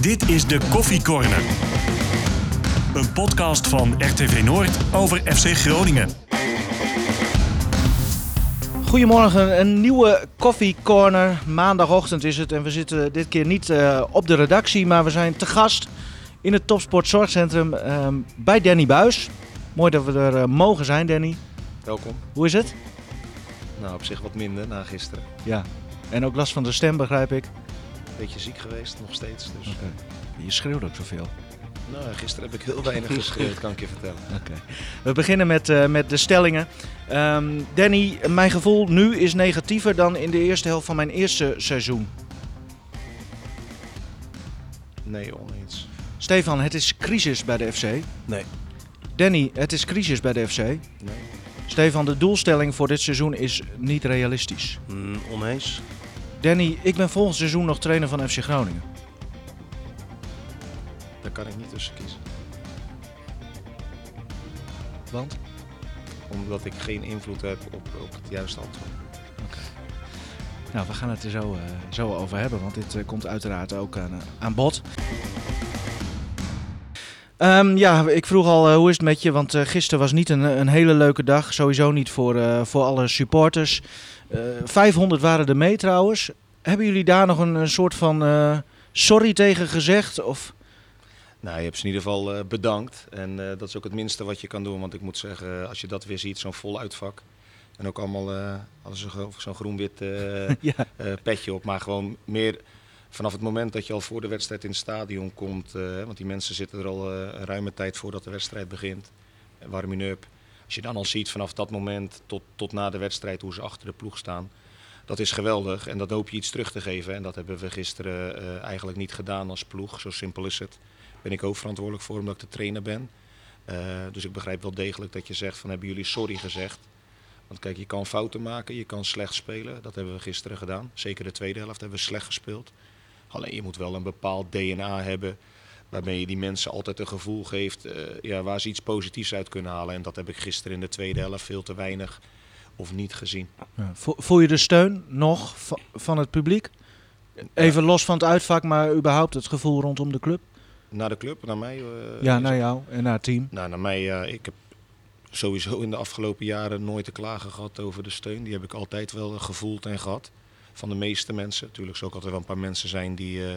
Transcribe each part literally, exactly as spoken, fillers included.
Dit is de Koffiecorner. Een podcast van R T V Noord over F C Groningen. Goedemorgen, een nieuwe Koffiecorner. Maandagochtend is het en we zitten dit keer niet uh, op de redactie, maar we zijn te gast in het Topsport Zorgcentrum uh, bij Danny Buijs. Mooi dat we er uh, mogen zijn, Danny. Welkom. Hoe is het? Nou, op zich wat minder na gisteren. Ja, en ook last van de stem, begrijp ik. Beetje ziek geweest, nog steeds. Dus. Okay. Je schreeuwt ook zoveel. Nou, gisteren heb ik heel weinig geschreeuwd, kan ik je vertellen. Okay. We beginnen met, uh, met de stellingen. Um, Danny, mijn gevoel nu is negatiever dan in de eerste helft van mijn eerste seizoen. Nee, oneens. Stefan, het is crisis bij de F C. Nee. Danny, het is crisis bij de F C. Nee. Stefan, de doelstelling voor dit seizoen is niet realistisch. Mm, oneens. Danny, ik ben volgend seizoen nog trainer van F C Groningen. Daar kan ik niet tussen kiezen. Want? Omdat ik geen invloed heb op, op het juiste antwoord. Okay. Nou, we gaan het er zo, uh, zo over hebben, want dit uh, komt uiteraard ook aan, uh, aan bod. Um, ja, ik vroeg al uh, hoe is het met je, want uh, gisteren was niet een, een hele leuke dag. Sowieso niet voor, uh, voor alle supporters. Uh, vijfhonderd waren er mee trouwens. Hebben jullie daar nog een, een soort van uh, sorry tegen gezegd? Of? Nou, je hebt ze in ieder geval uh, bedankt. En uh, dat is ook het minste wat je kan doen. Want ik moet zeggen, als je dat weer ziet, zo'n vol uitvak. En ook allemaal uh, zo'n, zo'n groen-wit uh, ja. uh, petje op. Maar gewoon meer vanaf het moment dat je al voor de wedstrijd in het stadion komt. Uh, want die mensen zitten er al uh, een ruime tijd voordat de wedstrijd begint. Uh, warming up. Als je dan al ziet vanaf dat moment tot, tot na de wedstrijd hoe ze achter de ploeg staan. Dat is geweldig en dat hoop je iets terug te geven. En dat hebben we gisteren uh, eigenlijk niet gedaan als ploeg. Zo simpel is het. Daar ben ik ook verantwoordelijk voor omdat ik de trainer ben. Uh, dus ik begrijp wel degelijk dat je zegt van hebben jullie sorry gezegd. Want kijk, je kan fouten maken, je kan slecht spelen. Dat hebben we gisteren gedaan. Zeker de tweede helft hebben we slecht gespeeld. Alleen je moet wel een bepaald D N A hebben. Waarmee je die mensen altijd een gevoel geeft uh, ja, waar ze iets positiefs uit kunnen halen. En dat heb ik gisteren in de tweede helft veel te weinig of niet gezien. Ja, voel je de steun nog van het publiek? Even ja. Los van het uitvak, maar überhaupt het gevoel rondom de club? Naar de club, naar mij? Uh, ja, naar jou en naar het team. Nou, naar mij, ja, ik heb sowieso in de afgelopen jaren nooit te klagen gehad over de steun. Die heb ik altijd wel gevoeld en gehad. Van de meeste mensen. Natuurlijk zal ook altijd wel een paar mensen zijn die... Uh,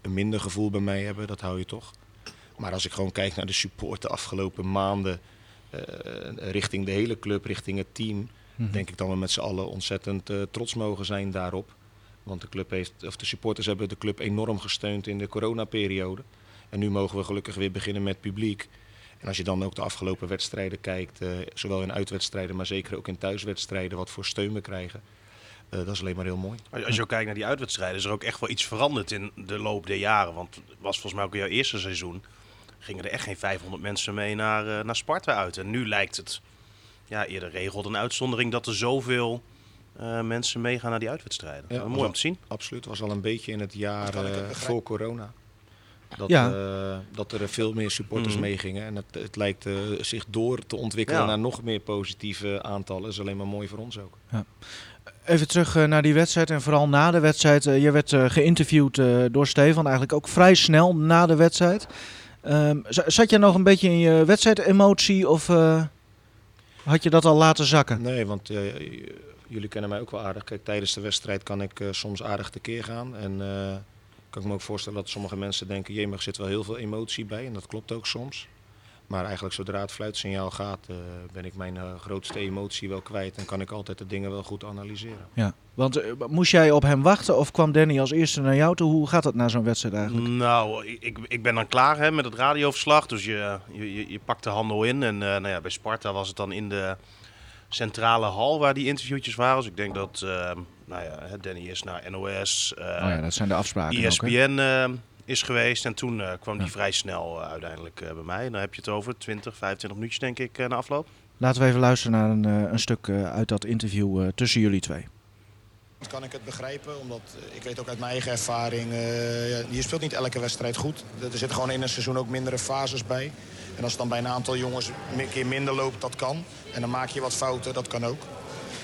een minder gevoel bij mij hebben, dat hou je toch. Maar als ik gewoon kijk naar de support de afgelopen maanden, uh, richting de hele club, richting het team, mm-hmm. denk ik dat we met z'n allen ontzettend uh, trots mogen zijn daarop. Want de club heeft, of de supporters hebben de club enorm gesteund in de coronaperiode. En nu mogen we gelukkig weer beginnen met publiek. En als je dan ook de afgelopen wedstrijden kijkt, uh, zowel in uitwedstrijden, maar zeker ook in thuiswedstrijden, wat voor steun we krijgen. Uh, dat is alleen maar heel mooi. Als je ook kijkt naar die uitwedstrijden, is er ook echt wel iets veranderd in de loop der jaren. Want het was volgens mij ook jouw eerste seizoen, gingen er echt geen vijfhonderd mensen mee naar, uh, naar Sparta uit. En nu lijkt het, ja, eerder regel dan uitzondering, dat er zoveel uh, mensen meegaan naar die uitwedstrijden. Ja, mooi al, om te zien. Absoluut, was al een beetje in het jaar uh, voor corona. Dat, ja. uh, dat er veel meer supporters mm. meegingen. En het, het lijkt uh, zich door te ontwikkelen ja. naar nog meer positieve aantallen. Dat is alleen maar mooi voor ons ook. Ja. Even terug naar die wedstrijd en vooral na de wedstrijd. Je werd geïnterviewd door Stefan, eigenlijk ook vrij snel na de wedstrijd. Um, zat je nog een beetje in je wedstrijdemotie of uh, had je dat al laten zakken? Nee, want uh, jullie kennen mij ook wel aardig. Kijk, tijdens de wedstrijd kan ik uh, soms aardig tekeer gaan. En uh, kan ik me ook voorstellen dat sommige mensen denken, jee, maar er zit wel heel veel emotie bij. En dat klopt ook soms. Maar eigenlijk zodra het fluitsignaal gaat, uh, ben ik mijn uh, grootste emotie wel kwijt en kan ik altijd de dingen wel goed analyseren. Ja, want uh, moest jij op hem wachten of kwam Danny als eerste naar jou toe? Hoe gaat dat na zo'n wedstrijd eigenlijk? Nou, ik, ik ben dan klaar hè, met het radioverslag, dus je, je, je pakt de handel in. En uh, nou ja, bij Sparta was het dan in de centrale hal waar die interviewtjes waren. Dus ik denk dat uh, nou ja, Danny is naar N O S, uh, oh ja, dat zijn de afspraken E S P N... Ook, is geweest en toen uh, kwam ja. die vrij snel uh, uiteindelijk uh, bij mij. En dan heb je het over twintig, vijfentwintig minuutjes denk ik uh, na afloop. Laten we even luisteren naar een, uh, een stuk uh, uit dat interview uh, tussen jullie twee. Kan ik het begrijpen, omdat ik weet ook uit mijn eigen ervaring, uh, je speelt niet elke wedstrijd goed. Er zitten gewoon in een seizoen ook mindere fases bij. En als het dan bij een aantal jongens een keer minder loopt, dat kan. En dan maak je wat fouten, dat kan ook.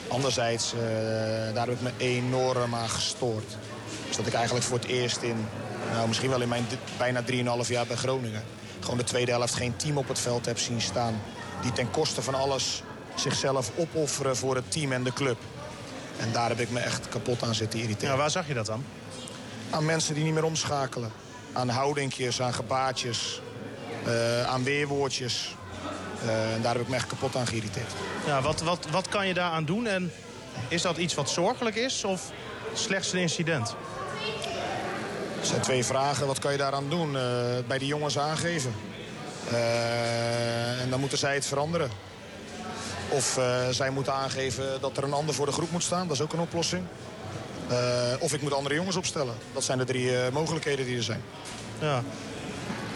Anderzijds, uh, daar heb ik me enorm aan gestoord. is dat ik eigenlijk voor het eerst in, nou misschien wel in mijn bijna drieënhalf jaar bij Groningen, gewoon de tweede helft geen team op het veld heb zien staan. Die ten koste van alles zichzelf opofferen voor het team en de club. En daar heb ik me echt kapot aan zitten irriteren. Ja, waar zag je dat dan? Aan mensen die niet meer omschakelen. Aan houdingjes, aan gebaartjes, uh, aan weerwoordjes. Uh, en daar heb ik me echt kapot aan geïrriteerd. Ja, wat, wat, wat kan je daaraan doen? En is dat iets wat zorgelijk is of slechts een incident? Dat zijn twee vragen. Wat kan je daaraan doen? Uh, bij die jongens aangeven. Uh, en dan moeten zij het veranderen. Of uh, zij moeten aangeven dat er een ander voor de groep moet staan. Dat is ook een oplossing. Uh, of ik moet andere jongens opstellen. Dat zijn de drie uh, mogelijkheden die er zijn. Ja.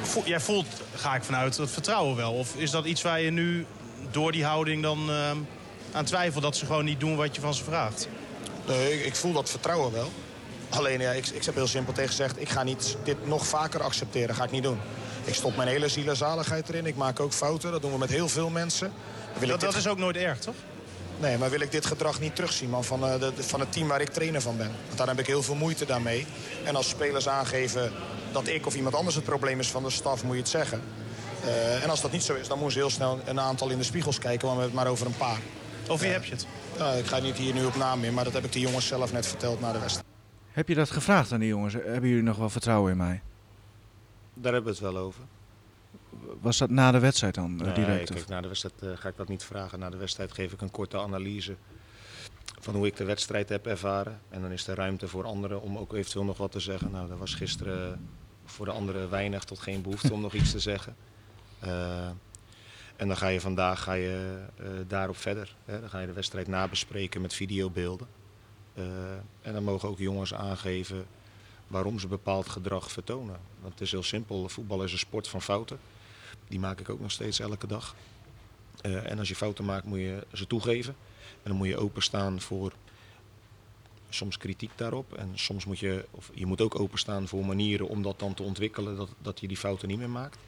Vo- Jij voelt, ga ik vanuit, het vertrouwen wel. Of is dat iets waar je nu door die houding dan uh, aan twijfelt... dat ze gewoon niet doen wat je van ze vraagt? Nee, ik, ik voel dat vertrouwen wel. Alleen, ja, ik, ik heb heel simpel tegen gezegd... ik ga niet dit nog vaker accepteren, ga ik niet doen. Ik stop mijn hele ziel en zaligheid erin. Ik maak ook fouten, dat doen we met heel veel mensen. Wil dat dat dit... is ook nooit erg, toch? Nee, maar wil ik dit gedrag niet terugzien, man, van, uh, de, van het team waar ik trainer van ben. Want daar heb ik heel veel moeite daarmee. En als spelers aangeven dat ik of iemand anders het probleem is van de staf, moet je het zeggen. Uh, en als dat niet zo is, dan moeten ze heel snel een aantal in de spiegels kijken, maar, maar over een paar. Of wie uh, heb je het? Uh, ik ga niet hier nu op naam in, maar dat heb ik de jongens zelf net verteld na de wedstrijd. Heb je dat gevraagd aan die jongens? Hebben jullie nog wel vertrouwen in mij? Daar hebben we het wel over. Was dat na de wedstrijd dan? Nee, direct, kijk, na de wedstrijd uh, ga ik dat niet vragen. Na de wedstrijd geef ik een korte analyse van hoe ik de wedstrijd heb ervaren. En dan is er ruimte voor anderen om ook eventueel nog wat te zeggen. Nou, daar was gisteren voor de anderen weinig tot geen behoefte om nog iets te zeggen. Uh, en dan ga je vandaag ga je, uh, daarop verder. Hè? Dan ga je de wedstrijd nabespreken met videobeelden. Uh, en dan mogen ook jongens aangeven waarom ze bepaald gedrag vertonen. Want het is heel simpel, voetbal is een sport van fouten. Die maak ik ook nog steeds elke dag. Uh, en als je fouten maakt, moet je ze toegeven. En dan moet je openstaan voor soms kritiek daarop. En soms moet je, of je moet ook openstaan voor manieren om dat dan te ontwikkelen, dat, dat je die fouten niet meer maakt.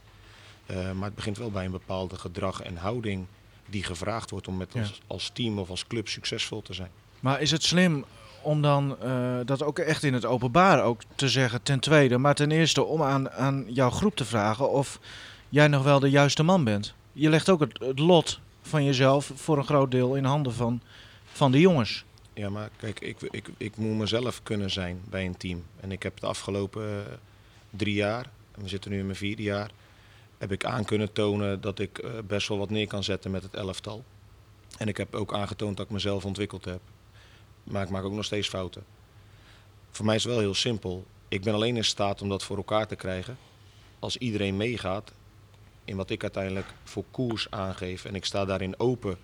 Uh, maar het begint wel bij een bepaalde gedrag en houding die gevraagd wordt om met ja. als, als team of als club succesvol te zijn. Maar is het slim om dan uh, dat ook echt in het openbaar ook te zeggen, ten tweede, maar ten eerste om aan, aan jouw groep te vragen of jij nog wel de juiste man bent? Je legt ook het, het lot van jezelf voor een groot deel in handen van, van de jongens. Ja, maar kijk, ik, ik, ik moet mezelf kunnen zijn bij een team. En ik heb de afgelopen uh, drie jaar, en we zitten nu in mijn vierde jaar, heb ik aan kunnen tonen dat ik uh, best wel wat neer kan zetten met het elftal. En ik heb ook aangetoond dat ik mezelf ontwikkeld heb. Maar ik maak ook nog steeds fouten. Voor mij is het wel heel simpel. Ik ben alleen in staat om dat voor elkaar te krijgen als iedereen meegaat in wat ik uiteindelijk voor koers aangeef. En ik sta daarin open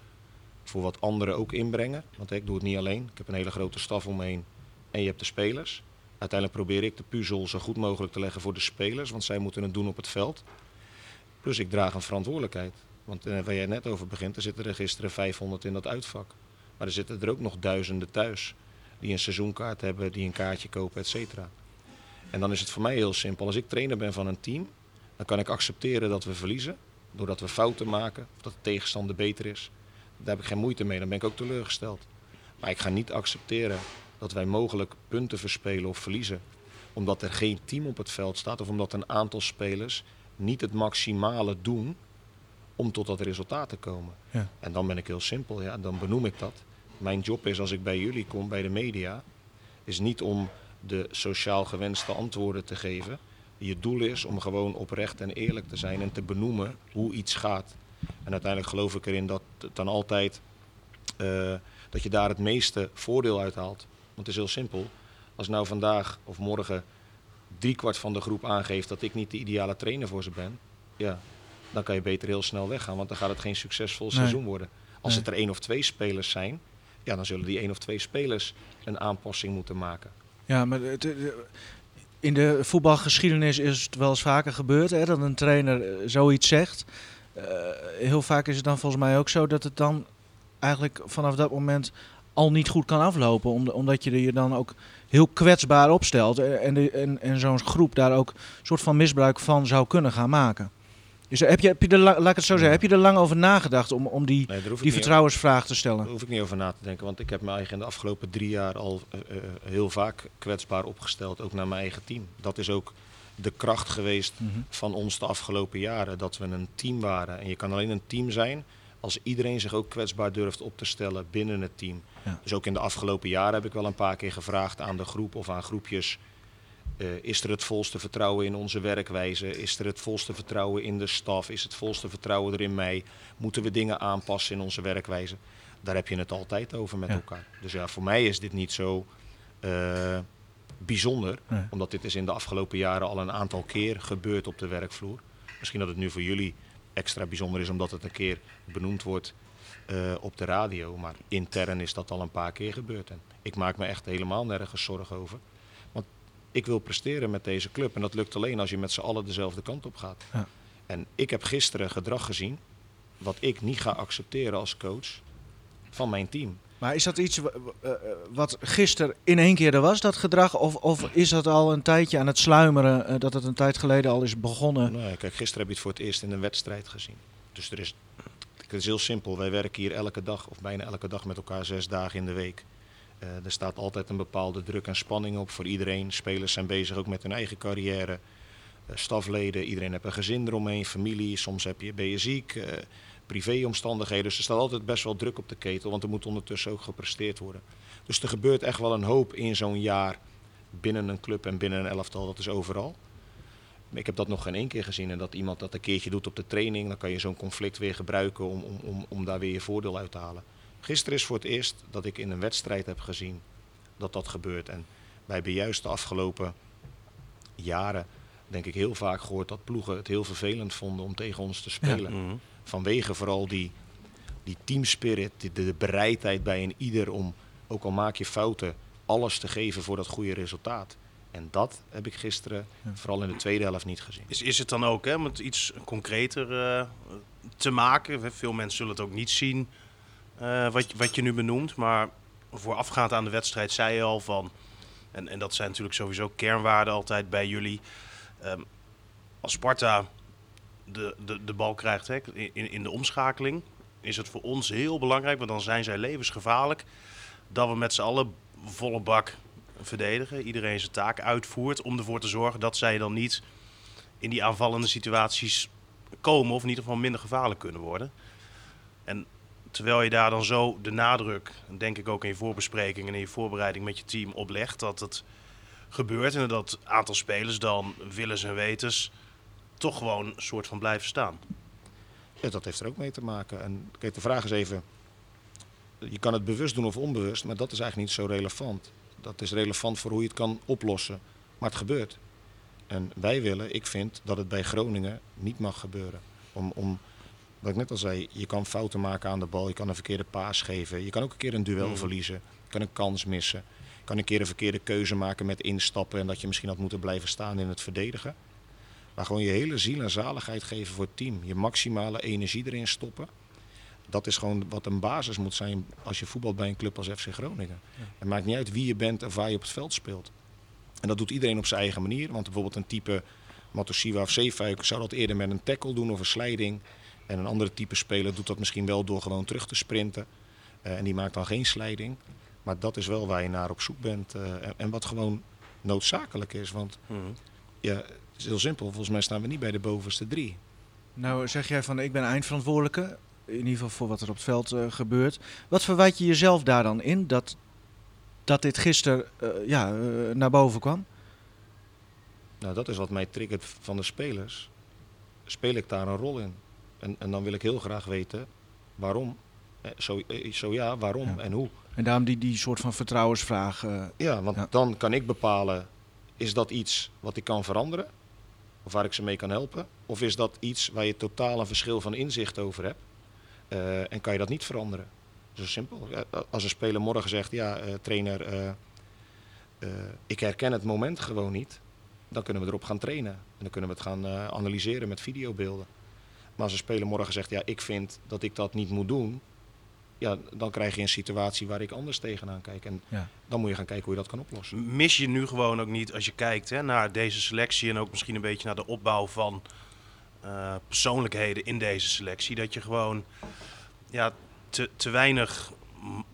voor wat anderen ook inbrengen. Want ik doe het niet alleen. Ik heb een hele grote staf om me heen. En je hebt de spelers. Uiteindelijk probeer ik de puzzel zo goed mogelijk te leggen voor de spelers. Want zij moeten het doen op het veld. Plus ik draag een verantwoordelijkheid. Want waar jij net over begint, er zitten er gisteren vijfhonderd in dat uitvak. Maar er zitten er ook nog duizenden thuis. Die een seizoenkaart hebben, die een kaartje kopen, et cetera. En dan is het voor mij heel simpel. Als ik trainer ben van een team, dan kan ik accepteren dat we verliezen. Doordat we fouten maken, of dat de tegenstander beter is. Daar heb ik geen moeite mee, dan ben ik ook teleurgesteld. Maar ik ga niet accepteren dat wij mogelijk punten verspelen of verliezen. Omdat er geen team op het veld staat of omdat een aantal spelers niet het maximale doen om tot dat resultaat te komen. Ja. En dan ben ik heel simpel, ja, dan benoem ik dat. Mijn job is, als ik bij jullie kom, bij de media, is niet om de sociaal gewenste antwoorden te geven. Je doel is om gewoon oprecht en eerlijk te zijn en te benoemen hoe iets gaat. En uiteindelijk geloof ik erin dat het dan altijd, uh, dat je daar het meeste voordeel uit haalt. Want het is heel simpel. Als nou vandaag of morgen driekwart van de groep aangeeft dat ik niet de ideale trainer voor ze ben, ja, dan kan je beter heel snel weggaan, want dan gaat het geen succesvol nee. seizoen worden. Als nee. het er één of twee spelers zijn, ja, dan zullen die één of twee spelers een aanpassing moeten maken. Ja, maar de, de, in de voetbalgeschiedenis is het wel eens vaker gebeurd, hè, dat een trainer zoiets zegt. Uh, heel vaak is het dan volgens mij ook zo dat het dan eigenlijk vanaf dat moment al niet goed kan aflopen. Omdat je je dan ook heel kwetsbaar opstelt en, de, en, en zo'n groep daar ook een soort van misbruik van zou kunnen gaan maken. Is er, heb je, heb je er, laat ik het zo zeggen, heb je er lang over nagedacht om, om die, nee, die vertrouwensvraag over, te stellen? Daar hoef ik niet over na te denken, want ik heb me eigenlijk in de afgelopen drie jaar al uh, uh, heel vaak kwetsbaar opgesteld, ook naar mijn eigen team. Dat is ook de kracht geweest mm-hmm. van ons de afgelopen jaren, dat we een team waren. En je kan alleen een team zijn als iedereen zich ook kwetsbaar durft op te stellen binnen het team. Ja. Dus ook in de afgelopen jaren heb ik wel een paar keer gevraagd aan de groep of aan groepjes. Uh, is er het volste vertrouwen in onze werkwijze? Is er het volste vertrouwen in de staf? Is het volste vertrouwen er in mij? Moeten we dingen aanpassen in onze werkwijze? Daar heb je het altijd over met ja. elkaar. Dus ja, voor mij is dit niet zo uh, bijzonder. Nee. Omdat dit is in de afgelopen jaren al een aantal keer gebeurd op de werkvloer. Misschien dat het nu voor jullie extra bijzonder is omdat het een keer benoemd wordt uh, op de radio. Maar intern is dat al een paar keer gebeurd. En ik maak me echt helemaal nergens zorgen over. Ik wil presteren met deze club en dat lukt alleen als je met z'n allen dezelfde kant op gaat. Ja. En ik heb gisteren gedrag gezien wat ik niet ga accepteren als coach van mijn team. Maar is dat iets w- w- wat gisteren in één keer er was, dat gedrag? Of, of is dat al een tijdje aan het sluimeren, uh, dat het een tijd geleden al is begonnen? Nee, kijk, gisteren heb je het voor het eerst in een wedstrijd gezien. Dus er is, het is heel simpel. Wij werken hier elke dag of bijna elke dag met elkaar zes dagen in de week. Uh, er staat altijd een bepaalde druk en spanning op voor iedereen. Spelers zijn bezig ook met hun eigen carrière. Uh, stafleden, iedereen heeft een gezin eromheen, familie. Soms heb je, ben je ziek, uh, privéomstandigheden. Dus er staat altijd best wel druk op de ketel, want er moet ondertussen ook gepresteerd worden. Dus er gebeurt echt wel een hoop in zo'n jaar binnen een club en binnen een elftal. Dat is overal. Ik heb dat nog geen één keer gezien. En dat iemand dat een keertje doet op de training, dan kan je zo'n conflict weer gebruiken om, om, om, om daar weer je voordeel uit te halen. Gisteren is voor het eerst dat ik in een wedstrijd heb gezien dat dat gebeurt. En wij hebben juist de afgelopen jaren, denk ik, heel vaak gehoord dat ploegen het heel vervelend vonden om tegen ons te spelen. Ja, mm-hmm. Vanwege vooral die, die teamspirit, de, de bereidheid bij een ieder om, ook al maak je fouten, alles te geven voor dat goede resultaat. En dat heb ik gisteren vooral in de tweede helft niet gezien. Is, is het dan ook, hè, om het iets concreter uh, te maken? Veel mensen zullen het ook niet zien. Uh, wat, wat je nu benoemt, maar voorafgaand aan de wedstrijd zei je al van, en, en dat zijn natuurlijk sowieso kernwaarden altijd bij jullie. Um, als Sparta de, de, de bal krijgt, hè, in, in de omschakeling, is het voor ons heel belangrijk, want dan zijn zij levensgevaarlijk, dat we met z'n allen volle bak verdedigen. Iedereen zijn taak uitvoert om ervoor te zorgen dat zij dan niet in die aanvallende situaties komen of in ieder geval minder gevaarlijk kunnen worden. En terwijl je daar dan zo de nadruk, denk ik ook in je voorbespreking en in je voorbereiding met je team oplegt, dat het gebeurt en dat een aantal spelers dan, willens en wetens, toch gewoon een soort van blijven staan. Ja, dat heeft er ook mee te maken. En kijk, de vraag is even, je kan het bewust doen of onbewust, maar dat is eigenlijk niet zo relevant. Dat is relevant voor hoe je het kan oplossen, maar het gebeurt. En wij willen, ik vind, dat het bij Groningen niet mag gebeuren. Om... om Wat ik net al zei, je kan fouten maken aan de bal, je kan een verkeerde paas geven. Je kan ook een keer een duel mm. verliezen, je kan een kans missen. Je kan een keer een verkeerde keuze maken met instappen en dat je misschien had moeten blijven staan in het verdedigen. Maar gewoon je hele ziel en zaligheid geven voor het team. Je maximale energie erin stoppen. Dat is gewoon wat een basis moet zijn als je voetbalt bij een club als F C Groningen. Ja. Het maakt niet uit wie je bent of waar je op het veld speelt. En dat doet iedereen op zijn eigen manier. Want bijvoorbeeld een type Matusiwa of Zeefuik zou dat eerder met een tackle doen of een slijding. En een andere type speler doet dat misschien wel door gewoon terug te sprinten. Uh, en die maakt dan geen slijding. Maar dat is wel waar je naar op zoek bent. Uh, en, en wat gewoon noodzakelijk is. Want mm. ja, het is heel simpel. Volgens mij staan we niet bij de bovenste drie. Nou zeg jij van, ik ben eindverantwoordelijke. In ieder geval voor wat er op het veld uh, gebeurt. Wat verwijt je jezelf daar dan in? Dat, dat dit gisteren uh, ja, uh, naar boven kwam? Nou, dat is wat mij triggert van de spelers. Speel ik daar een rol in? En, en dan wil ik heel graag weten waarom. Zo, zo ja, waarom ja. en hoe. En daarom die, die soort van vertrouwensvraag. Uh, ja, want ja. dan kan ik bepalen, is dat iets wat ik kan veranderen? Of waar ik ze mee kan helpen? Of is dat iets waar je totaal een verschil van inzicht over hebt? Uh, en kan je dat niet veranderen? Zo simpel. Als een speler morgen zegt, ja uh, trainer, uh, uh, ik herken het moment gewoon niet. Dan kunnen we erop gaan trainen. En dan kunnen we het gaan uh, analyseren met videobeelden. Maar als een speler morgen zegt, ja, ik vind dat ik dat niet moet doen, ja, dan krijg je een situatie waar ik anders tegenaan kijk. En ja. dan moet je gaan kijken hoe je dat kan oplossen. Mis je nu gewoon ook niet, als je kijkt hè, naar deze selectie en ook misschien een beetje naar de opbouw van uh, persoonlijkheden in deze selectie. Dat je gewoon ja, te, te weinig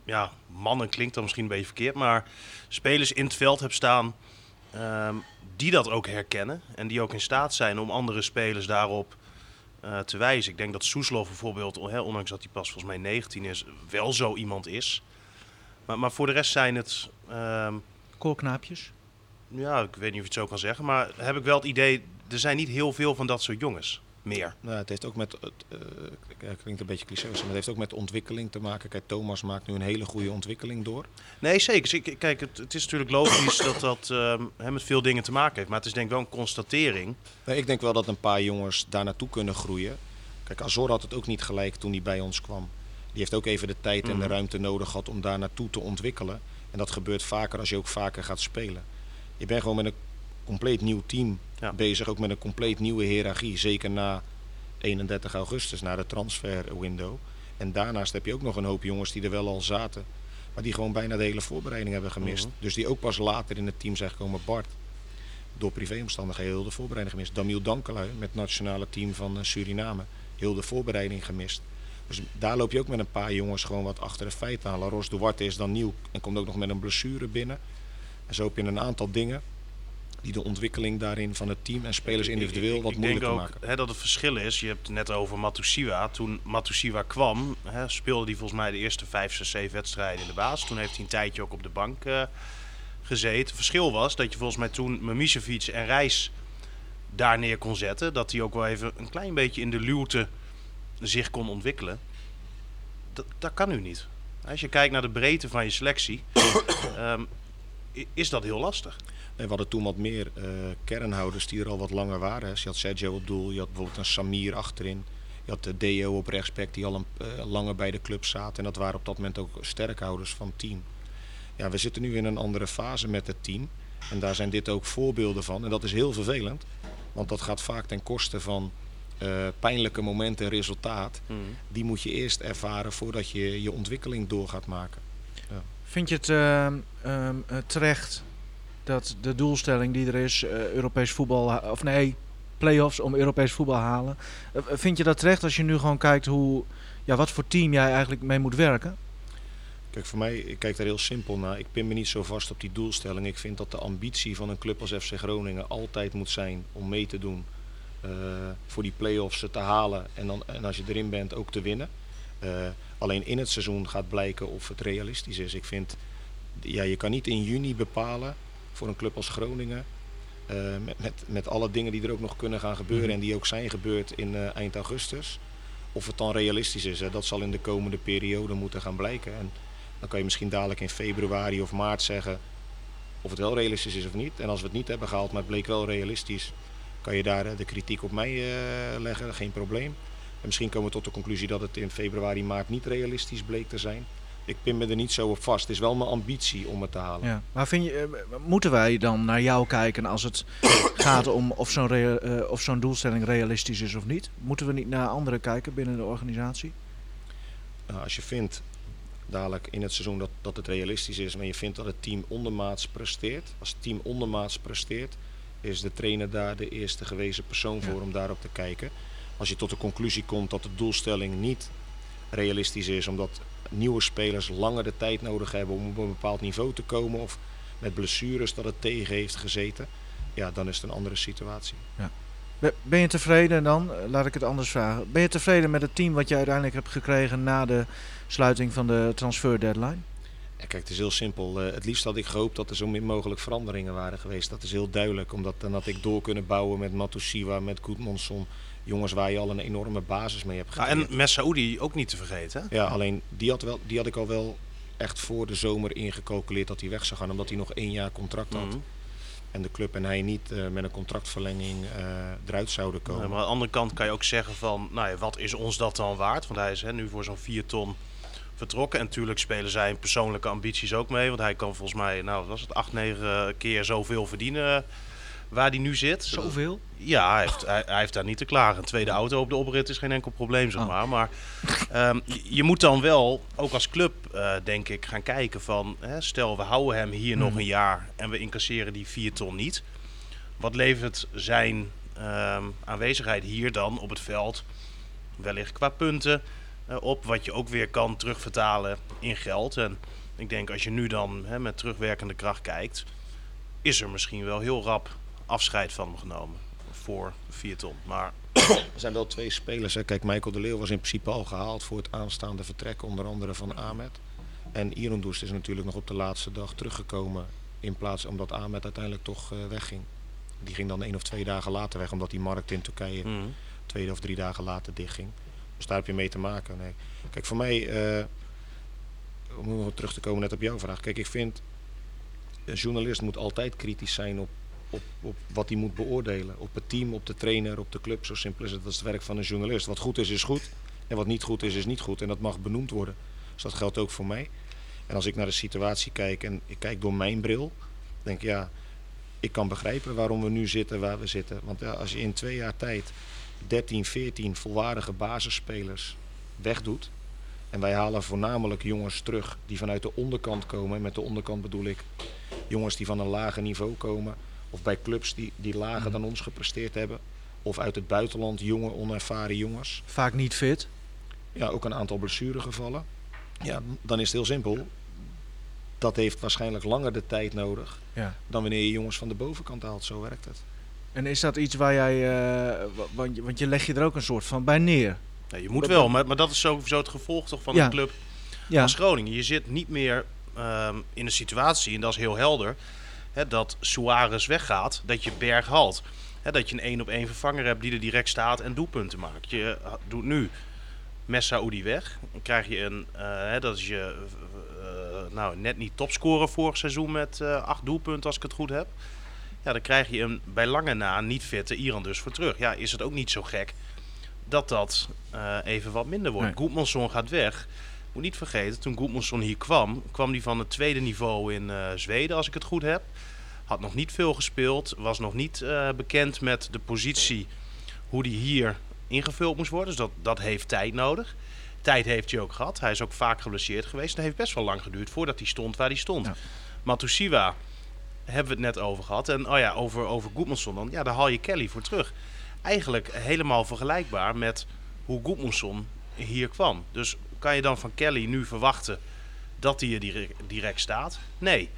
ja, mannen, klinkt dan misschien een beetje verkeerd, maar spelers in het veld hebt staan um, die dat ook herkennen. En die ook in staat zijn om andere spelers daarop uh, te wijzen. Ik denk dat Soeslo bijvoorbeeld, ondanks dat hij pas volgens mij negentien is, wel zo iemand is. Maar, maar voor de rest zijn het... Um, Koolknaapjes? Ja, ik weet niet of je het zo kan zeggen, maar heb ik wel het idee, er zijn niet heel veel van dat soort jongens meer. Nou, het heeft ook met, uh, klinkt een beetje cliché, maar het heeft ook met ontwikkeling te maken. Kijk, Thomas maakt nu een hele goede ontwikkeling door. Nee, zeker. Kijk, het, het is natuurlijk logisch dat dat uh, met veel dingen te maken heeft, maar het is denk ik wel een constatering. Nee, ik denk wel dat een paar jongens daar naartoe kunnen groeien. Kijk, Azor had het ook niet gelijk toen hij bij ons kwam. Die heeft ook even de tijd en de ruimte nodig gehad om daar naartoe te ontwikkelen. En dat gebeurt vaker als je ook vaker gaat spelen. Je bent gewoon met een compleet nieuw team ja. bezig. Ook met een compleet nieuwe hiërarchie. Zeker na eenendertig augustus, na de transferwindow. En daarnaast heb je ook nog een hoop jongens die er wel al zaten. Maar die gewoon bijna de hele voorbereiding hebben gemist. Mm-hmm. Dus die ook pas later in het team zijn gekomen. Bart, door privéomstandigheden, heel de voorbereiding gemist. Damil Dankerlui, met het nationale team van Suriname, heel de voorbereiding gemist. Dus daar loop je ook met een paar jongens gewoon wat achter de feiten aan. Laros Duarte is dan nieuw en komt ook nog met een blessure binnen. En zo heb je een aantal dingen die de ontwikkeling daarin van het team en spelers individueel wat ik, ik, ik moeilijker maken. Ik denk ook hè, dat het verschil is, je hebt het net over Matusiwa. Toen Matusiwa kwam, hè, speelde hij volgens mij de eerste vijf, zes, zeven wedstrijden in de baas. Toen heeft hij een tijdje ook op de bank uh, gezeten. Het verschil was dat je volgens mij toen Memicevic en Reis daar neer kon zetten. Dat hij ook wel even een klein beetje in de luwte zich kon ontwikkelen. Dat, dat kan nu niet. Als je kijkt naar de breedte van je selectie... um, is dat heel lastig. We hadden toen wat meer uh, kernhouders die er al wat langer waren. Dus je had Sergio op doel, je had bijvoorbeeld een Samir achterin. Je had de Deo op rechtsback die al een, uh, langer bij de club zaten. En dat waren op dat moment ook sterkhouders van het team. Ja, we zitten nu in een andere fase met het team. En daar zijn dit ook voorbeelden van. En dat is heel vervelend. Want dat gaat vaak ten koste van uh, pijnlijke momenten en resultaat. Mm. Die moet je eerst ervaren voordat je je ontwikkeling door gaat maken. Ja. Vind je het uh, um, terecht dat de doelstelling die er is, uh, Europees voetbal, ha- of nee, play-offs om Europees voetbal halen. Uh, vind je dat terecht als je nu gewoon kijkt hoe, ja, wat voor team jij eigenlijk mee moet werken? Kijk, voor mij, ik kijk daar heel simpel naar. Ik pin me niet zo vast op die doelstelling. Ik vind dat de ambitie van een club als F C Groningen altijd moet zijn om mee te doen. Uh, voor die play-offs te halen en, dan, en als je erin bent ook te winnen. Uh, Alleen in het seizoen gaat blijken of het realistisch is. Ik vind, ja, je kan niet in juni bepalen voor een club als Groningen. Uh, met, met, met alle dingen die er ook nog kunnen gaan gebeuren mm-hmm. en die ook zijn gebeurd in uh, eind augustus. Of het dan realistisch is, hè, dat zal in de komende periode moeten gaan blijken. En dan kan je misschien dadelijk in februari of maart zeggen of het wel realistisch is of niet. En als we het niet hebben gehaald, maar het bleek wel realistisch, kan je daar uh, de kritiek op mij uh, leggen, geen probleem. En misschien komen we tot de conclusie dat het in februari, maart niet realistisch bleek te zijn. Ik pin me er niet zo op vast. Het is wel mijn ambitie om het te halen. Ja. Maar vind je, moeten wij dan naar jou kijken als het gaat om of zo'n, rea- of zo'n doelstelling realistisch is of niet? Moeten we niet naar anderen kijken binnen de organisatie? Nou, als je vindt dadelijk in het seizoen dat, dat het realistisch is, maar je vindt dat het team ondermaats presteert. Als het team ondermaats presteert, is de trainer daar de eerste gewezen persoon voor ja. om daarop te kijken. Als je tot de conclusie komt dat de doelstelling niet realistisch is, omdat nieuwe spelers langer de tijd nodig hebben om op een bepaald niveau te komen, of met blessures dat het tegen heeft gezeten, ja, dan is het een andere situatie. Ja. Ben je tevreden dan? Laat ik het anders vragen. Ben je tevreden met het team wat je uiteindelijk hebt gekregen na de sluiting van de transferdeadline? Ja, kijk, het is heel simpel. Uh, het liefst had ik gehoopt dat er zo min mogelijk veranderingen waren geweest. Dat is heel duidelijk, omdat dan had ik door kunnen bouwen met Matusiwa, met Koetmansson. Jongens waar je al een enorme basis mee hebt gecreëerd. Ah, en Messaoudi ook niet te vergeten. Hè? Ja, alleen die had, wel, die had ik al wel echt voor de zomer ingecalculeerd dat hij weg zou gaan. Omdat hij nog één jaar contract had. Mm-hmm. En de club en hij niet uh, met een contractverlenging uh, eruit zouden komen. Ja, maar aan de andere kant kan je ook zeggen van, nou ja, wat is ons dat dan waard? Want hij is hè, nu voor zo'n vier ton vertrokken. En natuurlijk spelen zijn persoonlijke ambities ook mee. Want hij kan volgens mij, nou wat was het, acht, negen keer zoveel verdienen waar hij nu zit. Zoveel? Ja, hij heeft, hij, hij heeft daar niet te klagen. Een tweede auto op de oprit is geen enkel probleem, zeg maar. Oh. Maar um, je moet dan wel, ook als club, uh, denk ik, gaan kijken van, hè, stel we houden hem hier mm. nog een jaar en we incasseren die vier ton niet. Wat levert zijn um, aanwezigheid hier dan op het veld wellicht qua punten uh, op. Wat je ook weer kan terugvertalen in geld. En ik denk als je nu dan he, met terugwerkende kracht kijkt, is er misschien wel heel rap afscheid van hem genomen voor vier ton. Maar er zijn wel twee spelers. Hè. Kijk, Michael de Leeuw was in principe al gehaald voor het aanstaande vertrek, onder andere van Ahmed. En Irondoest is natuurlijk nog op de laatste dag teruggekomen, in plaats omdat Ahmed uiteindelijk toch uh, wegging. Die ging dan één of twee dagen later weg, omdat die markt in Turkije mm. twee of drie dagen later dichtging. Dus daar heb je mee te maken. Nee. Kijk, voor mij, uh, om nog terug te komen net op jouw vraag. Kijk, ik vind, een journalist moet altijd kritisch zijn op, op, op wat hij moet beoordelen. Op het team, op de trainer, op de club. Zo simpel is het. Dat is het werk van een journalist. Wat goed is, is goed. En wat niet goed is, is niet goed. En dat mag benoemd worden. Dus dat geldt ook voor mij. En als ik naar de situatie kijk en ik kijk door mijn bril, denk ik, ja, ik kan begrijpen waarom we nu zitten waar we zitten. Want ja, als je in twee jaar tijd dertien, veertien volwaardige basisspelers wegdoet, en wij halen voornamelijk jongens terug die vanuit de onderkant komen. En met de onderkant bedoel ik jongens die van een lager niveau komen. Of bij clubs die, die lager dan ons gepresteerd hebben. Of uit het buitenland jonge, onervaren jongens. Vaak niet fit. Ja, ook een aantal blessuregevallen. Ja, dan is het heel simpel. Dat heeft waarschijnlijk langer de tijd nodig ja. dan wanneer je jongens van de bovenkant haalt. Zo werkt het. En is dat iets waar jij... Uh, want, je, want je leg je er ook een soort van bij neer. Nee, je moet wel, maar, maar dat is sowieso het gevolg toch van ja. een club ja. als Groningen. Je zit niet meer um, in een situatie, en dat is heel helder, hè, dat Suarez weggaat, dat je Berg haalt. Hè, dat je een één op één vervanger hebt die er direct staat en doelpunten maakt. Je uh, doet nu Messaoudi weg. Dan krijg je een, uh, hè, dat is je uh, nou, net niet topscorer vorig seizoen met uh, acht doelpunten als ik het goed heb. Ja, dan krijg je een bij lange na niet fitte Iran dus voor terug. Ja, is het ook niet zo gek dat dat uh, even wat minder wordt. Nee. Koetmansson gaat weg. Moet niet vergeten, toen Guðmundsson hier kwam... kwam hij van het tweede niveau in uh, Zweden, als ik het goed heb. Had nog niet veel gespeeld. Was nog niet uh, bekend met de positie, hoe die hier ingevuld moest worden. Dus dat, dat heeft tijd nodig. Tijd heeft hij ook gehad. Hij is ook vaak geblesseerd geweest. Dat heeft best wel lang geduurd voordat hij stond waar hij stond. Ja. Matusiwa hebben we het net over gehad. En oh ja, over, over Guðmundsson dan. Ja, daar haal je Kelly voor terug. Eigenlijk helemaal vergelijkbaar met hoe Koetmansson hier kwam. Dus kan je dan van Kelly nu verwachten dat hij er direct staat? Nee.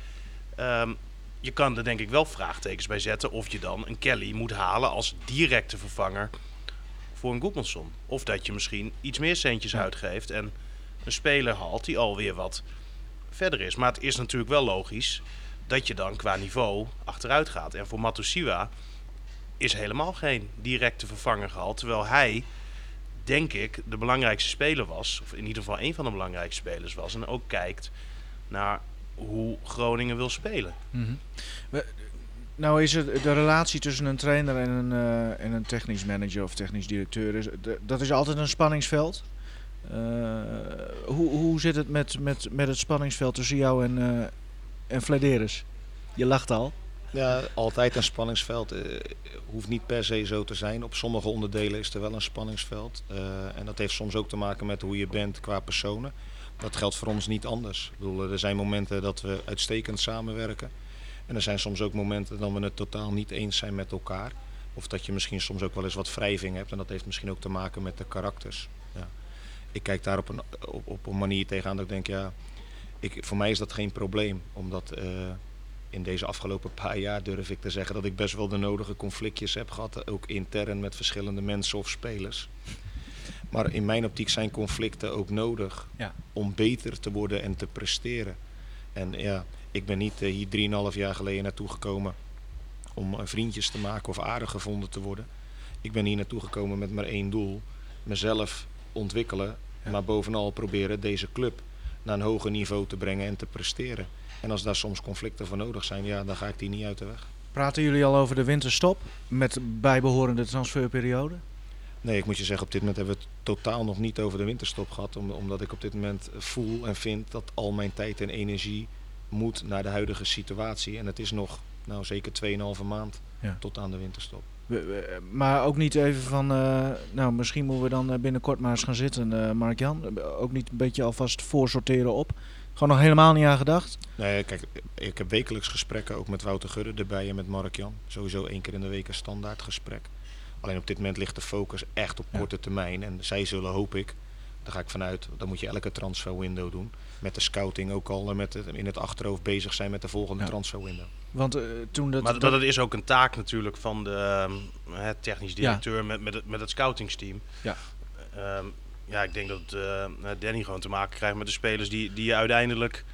Um, je kan er denk ik wel vraagtekens bij zetten of je dan een Kelly moet halen als directe vervanger voor een Koetmansson. Of dat je misschien iets meer centjes uitgeeft en een speler haalt die alweer wat verder is. Maar het is natuurlijk wel logisch dat je dan qua niveau achteruit gaat. En voor Matusiwa is helemaal geen directe vervanger gehaald. Terwijl hij, denk ik, de belangrijkste speler was. Of in ieder geval één van de belangrijkste spelers was. En ook kijkt naar hoe Groningen wil spelen. Mm-hmm. We, nou is het de relatie tussen een trainer en een, uh, en een technisch manager of technisch directeur. Is, d- dat is altijd een spanningsveld. Uh, hoe, hoe zit het met, met, met het spanningsveld tussen jou en, uh, en Fledderus? Je lacht al. Ja, altijd een spanningsveld. Uh, hoeft niet per se zo te zijn. Op sommige onderdelen is er wel een spanningsveld. Uh, en dat heeft soms ook te maken met hoe je bent qua personen. Dat geldt voor ons niet anders. Ik bedoel, er zijn momenten dat we uitstekend samenwerken. En er zijn soms ook momenten dat we het totaal niet eens zijn met elkaar. Of dat je misschien soms ook wel eens wat wrijving hebt. En dat heeft misschien ook te maken met de karakters. Ja. Ik kijk daar op een, op, op een manier tegenaan dat ik denk, ja, ik, voor mij is dat geen probleem. Omdat... Uh, in deze afgelopen paar jaar durf ik te zeggen dat ik best wel de nodige conflictjes heb gehad. Ook intern met verschillende mensen of spelers. Maar in mijn optiek zijn conflicten ook nodig ja. om beter te worden en te presteren. En ja, ik ben niet uh, hier drieënhalf jaar geleden naartoe gekomen om uh, vriendjes te maken of aardig gevonden te worden. Ik ben hier naartoe gekomen met maar één doel. Mezelf ontwikkelen, ja. maar bovenal proberen deze club naar een hoger niveau te brengen en te presteren. En als daar soms conflicten voor nodig zijn, ja, dan ga ik die niet uit de weg. Praten jullie al over de winterstop met bijbehorende transferperiode? Nee, ik moet je zeggen, op dit moment hebben we het totaal nog niet over de winterstop gehad. Omdat ik op dit moment voel en vind dat al mijn tijd en energie moet naar de huidige situatie. En het is nog nou, zeker twee komma vijf maand ja. tot aan de winterstop. Maar ook niet even van, uh, nou misschien moeten we dan binnenkort maar eens gaan zitten, uh, Mark-Jan. Ook niet een beetje alvast voorsorteren op. Gewoon nog helemaal niet aan gedacht? Nee, kijk, ik heb wekelijks gesprekken, ook met Wouter Gudde erbij en met Mark Jan. Sowieso één keer in de week een standaard gesprek. Alleen op dit moment ligt de focus echt op ja. korte termijn. En zij zullen, hoop ik, daar ga ik vanuit, dan moet je elke transferwindow doen. Met de scouting ook al, met het, in het achterhoofd bezig zijn met de volgende ja. transferwindow. Want, uh, toen dat, maar dat, dat is ook een taak natuurlijk van de uh, technisch directeur ja. met, met, het, met het scoutingsteam. Ja. Um, Ja, ik denk dat uh, Danny gewoon te maken krijgt met de spelers die, die uiteindelijk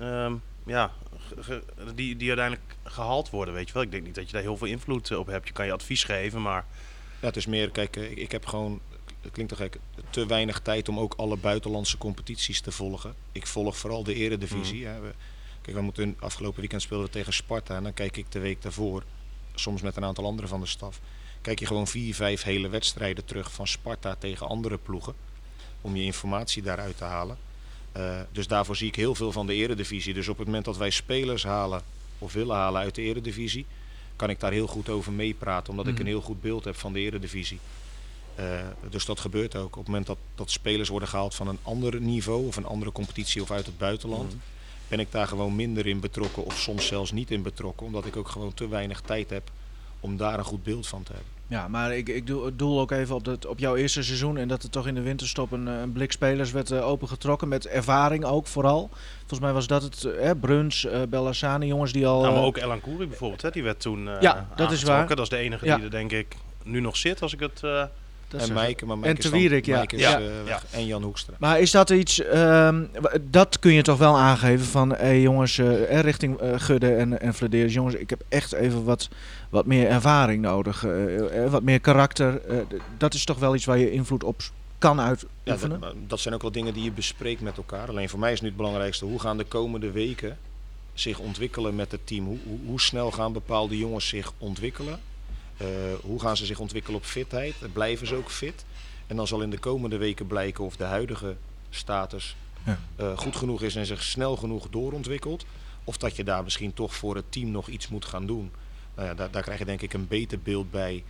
um, ja, ge, ge, die, die uiteindelijk gehaald worden, weet je wel. Ik denk niet dat je daar heel veel invloed op hebt. Je kan je advies geven, maar... Ja, het is meer, kijk, ik, ik heb gewoon, het klinkt toch gek, te weinig tijd om ook alle buitenlandse competities te volgen. Ik volg vooral de eredivisie. Mm. Hè. We, kijk, we moeten, afgelopen weekend speelden we tegen Sparta en dan kijk ik de week daarvoor, soms met een aantal anderen van de staf, kijk je gewoon vier, vijf hele wedstrijden terug van Sparta tegen andere ploegen. Om je informatie daaruit te halen. Uh, dus daarvoor zie ik heel veel van de eredivisie. Dus op het moment dat wij spelers halen of willen halen uit de eredivisie, kan ik daar heel goed over meepraten. Omdat mm. ik een heel goed beeld heb van de eredivisie. Uh, dus dat gebeurt ook. Op het moment dat, dat spelers worden gehaald van een ander niveau of een andere competitie of uit het buitenland, mm. ben ik daar gewoon minder in betrokken of soms zelfs niet in betrokken. Omdat ik ook gewoon te weinig tijd heb om daar een goed beeld van te hebben. Ja, maar ik, ik doel ook even op, dat, op jouw eerste seizoen en dat er toch in de winterstop een, een blik spelers werd uh, opengetrokken met ervaring ook vooral. Volgens mij was dat het, eh, Bruns, uh, Bellassani, jongens die al... Nou, maar ook Elan Kouri bijvoorbeeld, hè, die werd toen uh, ja, dat is waar. Dat is de enige ja. die er denk ik nu nog zit als ik het... Uh... En Mijke, maar Mijke en Te Wierik, ja. Is, ja. Uh, ja. En Jan Hoekstra. Maar is dat iets, um, dat kun je toch wel aangeven van, hey jongens, uh, richting uh, Gudde en, en Fledderus, jongens, ik heb echt even wat, wat meer ervaring nodig, uh, uh, wat meer karakter. Uh, d- dat is toch wel iets waar je invloed op kan uitoefenen? Ja, dat, dat zijn ook wel dingen die je bespreekt met elkaar. Alleen voor mij is nu het belangrijkste, hoe gaan de komende weken zich ontwikkelen met het team? Hoe, hoe, hoe snel gaan bepaalde jongens zich ontwikkelen? Uh, hoe gaan ze zich ontwikkelen op fitheid? Blijven ze ook fit? En dan zal in de komende weken blijken of de huidige status ja. uh, goed genoeg is en zich snel genoeg doorontwikkelt. Of dat je daar misschien toch voor het team nog iets moet gaan doen. Nou ja, daar, daar krijg je denk ik een beter beeld bij.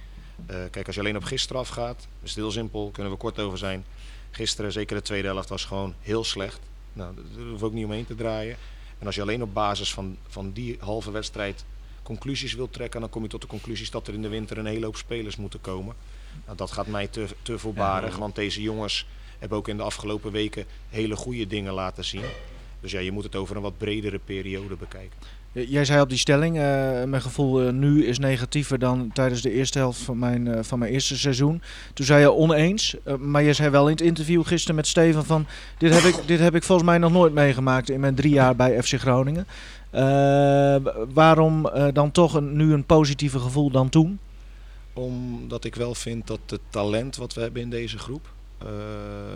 Uh, kijk, als je alleen op gisteren afgaat, is het heel simpel, kunnen we kort over zijn. Gisteren, zeker de tweede helft, was gewoon heel slecht. Nou, daar hoef ik ook niet omheen te draaien. En als je alleen op basis van, van die halve wedstrijd conclusies wil trekken, dan kom je tot de conclusies dat er in de winter een hele hoop spelers moeten komen. Nou, dat gaat mij te, te voorbarig, want deze jongens hebben ook in de afgelopen weken hele goede dingen laten zien. Dus ja, je moet het over een wat bredere periode bekijken. Jij zei op die stelling, uh, mijn gevoel uh, nu is negatiever dan tijdens de eerste helft van mijn, uh, van mijn eerste seizoen. Toen zei je oneens, uh, maar je zei wel in het interview gisteren met Steven van, dit heb ik, dit heb ik volgens mij nog nooit meegemaakt in mijn drie jaar bij F C Groningen. Uh, waarom uh, dan toch een, nu een positiever gevoel dan toen? Omdat ik wel vind dat het talent wat we hebben in deze groep uh,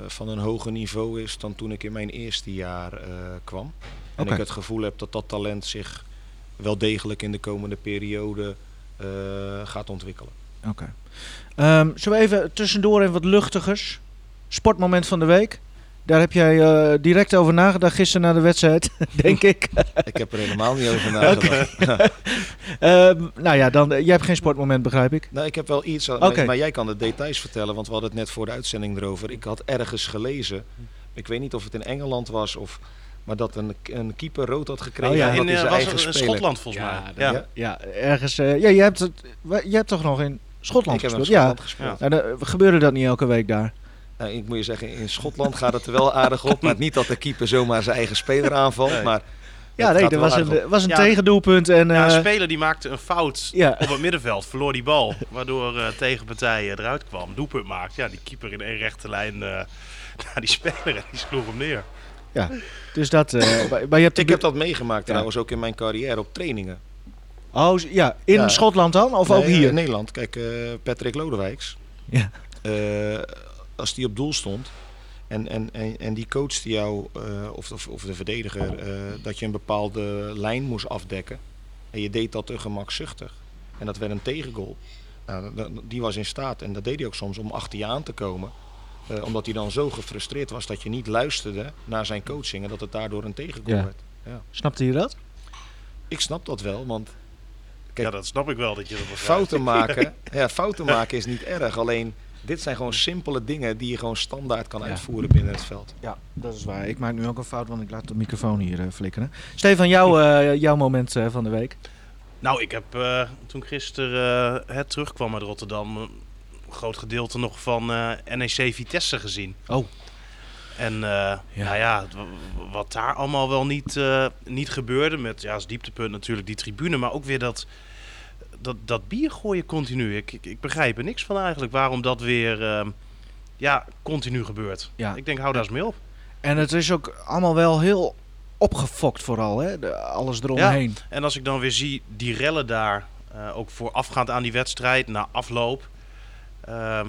van een hoger niveau is dan toen ik in mijn eerste jaar uh, kwam. En okay. ik het gevoel heb dat dat talent zich wel degelijk in de komende periode uh, gaat ontwikkelen. Oké. Um, zullen we even tussendoor even wat luchtigers? Sportmoment van de week. Daar heb jij uh, direct over nagedacht gisteren na de wedstrijd, denk ik. Ik heb er helemaal niet over nagedacht. Okay. uh, nou ja, dan, jij hebt geen sportmoment, begrijp ik. Nou, ik heb wel iets, aan, okay. maar jij kan de details vertellen, want we hadden het net voor de uitzending erover. Ik had ergens gelezen, ik weet niet of het in Engeland was of... Maar dat een, een keeper rood had gekregen. Oh ja, in, dat is uh, eigen was in Schotland volgens ja, mij. Ja, ja. ja ergens. Uh, ja, je hebt, het, je hebt toch nog in Schotland ik gespeeld? Ik heb in Schotland ja. gespeeld. Ja. Nou, dan, gebeurde dat niet elke week daar? Nou, ik moet je zeggen, in Schotland gaat het er wel aardig op. Maar niet dat de keeper zomaar zijn eigen speler aanvalt. Nee. Maar ja, nee, er was een, was een ja, tegendoelpunt. En, uh, ja, een speler die maakte een fout ja. op het middenveld. Verloor die bal, waardoor uh, tegenpartij uh, eruit kwam. Doelpunt maakt. Ja, die keeper in één rechte lijn uh, naar die speler en die sloeg hem neer. Ja, dus dat... Uh, maar je hebt ik heb dat meegemaakt ja. trouwens ook in mijn carrière op trainingen. Oh, ja. In ja. Schotland dan? Of nee, ook hier? In Nederland. Kijk, uh, Patrick Lodewijks. Ja. Uh, als die op doel stond en, en, en, en die coachte jou, uh, of, of, of de verdediger, uh, dat je een bepaalde lijn moest afdekken. En je deed dat te gemakzuchtig. En dat werd een tegengoal. Nou, die was in staat, en dat deed hij ook soms, om achter je aan te komen. Uh, omdat hij dan zo gefrustreerd was dat je niet luisterde naar zijn coaching en dat het daardoor een tegengoal ja. werd. Ja. Snapte je dat? Ik snap dat wel, want... Kijk, ja, dat snap ik wel dat je dat begrijpt. Fouten maken, ja, fouten maken is niet erg, alleen Dit zijn gewoon simpele dingen die je gewoon standaard kan ja. uitvoeren binnen het veld. Ja, dat is waar. Ik maak nu ook een fout, want ik laat de microfoon hier uh, flikkeren. Stefan, jou, uh, jouw moment uh, van de week? Nou, ik heb uh, toen gisteren uh, het terugkwam uit Rotterdam... een groot gedeelte nog van uh, N E C Vitesse gezien. Oh. En uh, ja. nou ja, w- wat daar allemaal wel niet, uh, niet gebeurde... met ja, als dieptepunt natuurlijk die tribune, maar ook weer dat... Dat, dat bier gooien continu. Ik, ik, ik begrijp er niks van eigenlijk. Waarom dat weer uh, ja, continu gebeurt. Ja. Ik denk, hou daar eens mee op. En het is ook allemaal wel heel opgefokt vooral. Hè? De, alles eromheen. Ja. En als ik dan weer zie die rellen daar. Uh, ook voorafgaand aan die wedstrijd. Na afloop. Uh, ja,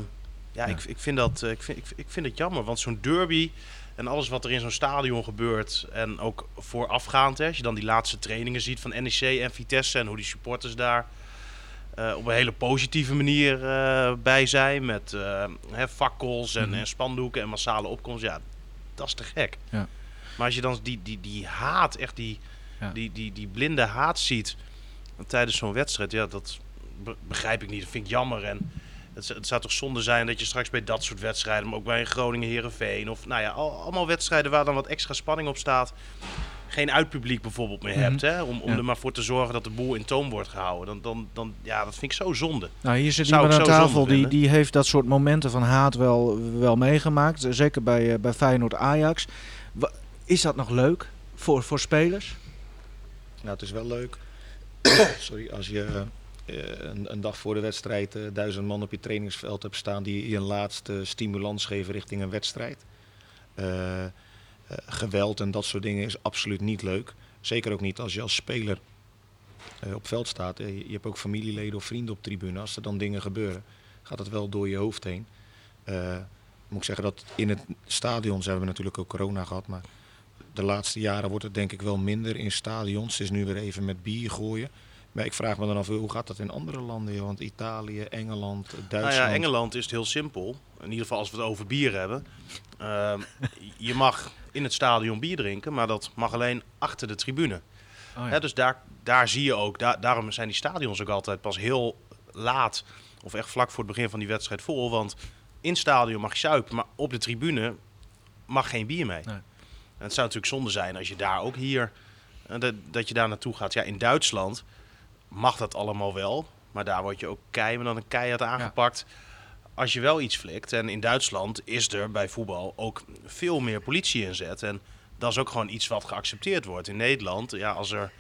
ja. Ik, ik, vind dat, ik, vind, ik, ik vind het jammer. Want zo'n derby. En alles wat er in zo'n stadion gebeurt. En ook voorafgaand. Hè, als je dan die laatste trainingen ziet van N E C en Vitesse. En hoe die supporters daar... Uh, op een hele positieve manier uh, bij zijn. Met uh, hè, fakkels en, mm. en spandoeken en massale opkomst. Ja, dat is te gek. Ja. Maar als je dan die, die, die haat, echt die, ja. die, die, die blinde haat ziet tijdens zo'n wedstrijd. Ja, dat be- begrijp ik niet. Dat vind ik jammer. En het, het zou toch zonde zijn dat je straks bij dat soort wedstrijden... maar ook bij Groningen-Heerenveen of nou ja, al, allemaal wedstrijden waar dan wat extra spanning op staat... geen uitpubliek bijvoorbeeld meer mm-hmm. hebt, hè? Om, om ja. er maar voor te zorgen dat de boel in toom wordt gehouden. Dan, dan, dan, ja, dat vind ik zo zonde. Nou, hier zit iemand aan tafel, die, die heeft dat soort momenten van haat wel, wel meegemaakt. Zeker bij, uh, bij Feyenoord-Ajax. Wa- is dat nog leuk voor, voor spelers? Nou, het is wel leuk. Sorry, als je uh, een, een dag voor de wedstrijd uh, duizend man op je trainingsveld hebt staan... die je een laatste stimulans geven richting een wedstrijd... Uh, Uh, geweld en dat soort dingen is absoluut niet leuk. Zeker ook niet als je als speler uh, op veld staat. Uh, je, je hebt ook familieleden of vrienden op tribune. Als er dan dingen gebeuren, gaat het wel door je hoofd heen. Uh, moet ik zeggen dat in het stadion, ze hebben natuurlijk ook corona gehad, maar de laatste jaren wordt het denk ik wel minder in stadions. Het is nu weer even met bier gooien. Maar ik vraag me dan af, hoe gaat dat in andere landen? Joh? Want Italië, Engeland, Duitsland... Nou ja, Engeland is het heel simpel. In ieder geval als we het over bier hebben. Uh, je mag in het stadion bier drinken, maar dat mag alleen achter de tribune. Oh ja. Hè, dus daar, daar zie je ook, daar, daarom zijn die stadions ook altijd pas heel laat... of echt vlak voor het begin van die wedstrijd vol. Want in het stadion mag je zuipen, maar op de tribune mag geen bier mee. Nee. En het zou natuurlijk zonde zijn als je daar ook hier... dat, dat je daar naartoe gaat. Ja, in Duitsland... mag dat allemaal wel, maar daar word je ook keihard dan een keihard aangepakt ja. als je wel iets flikt. En in Duitsland is er bij voetbal ook veel meer politie inzet. En dat is ook gewoon iets wat geaccepteerd wordt. In Nederland, ja, als er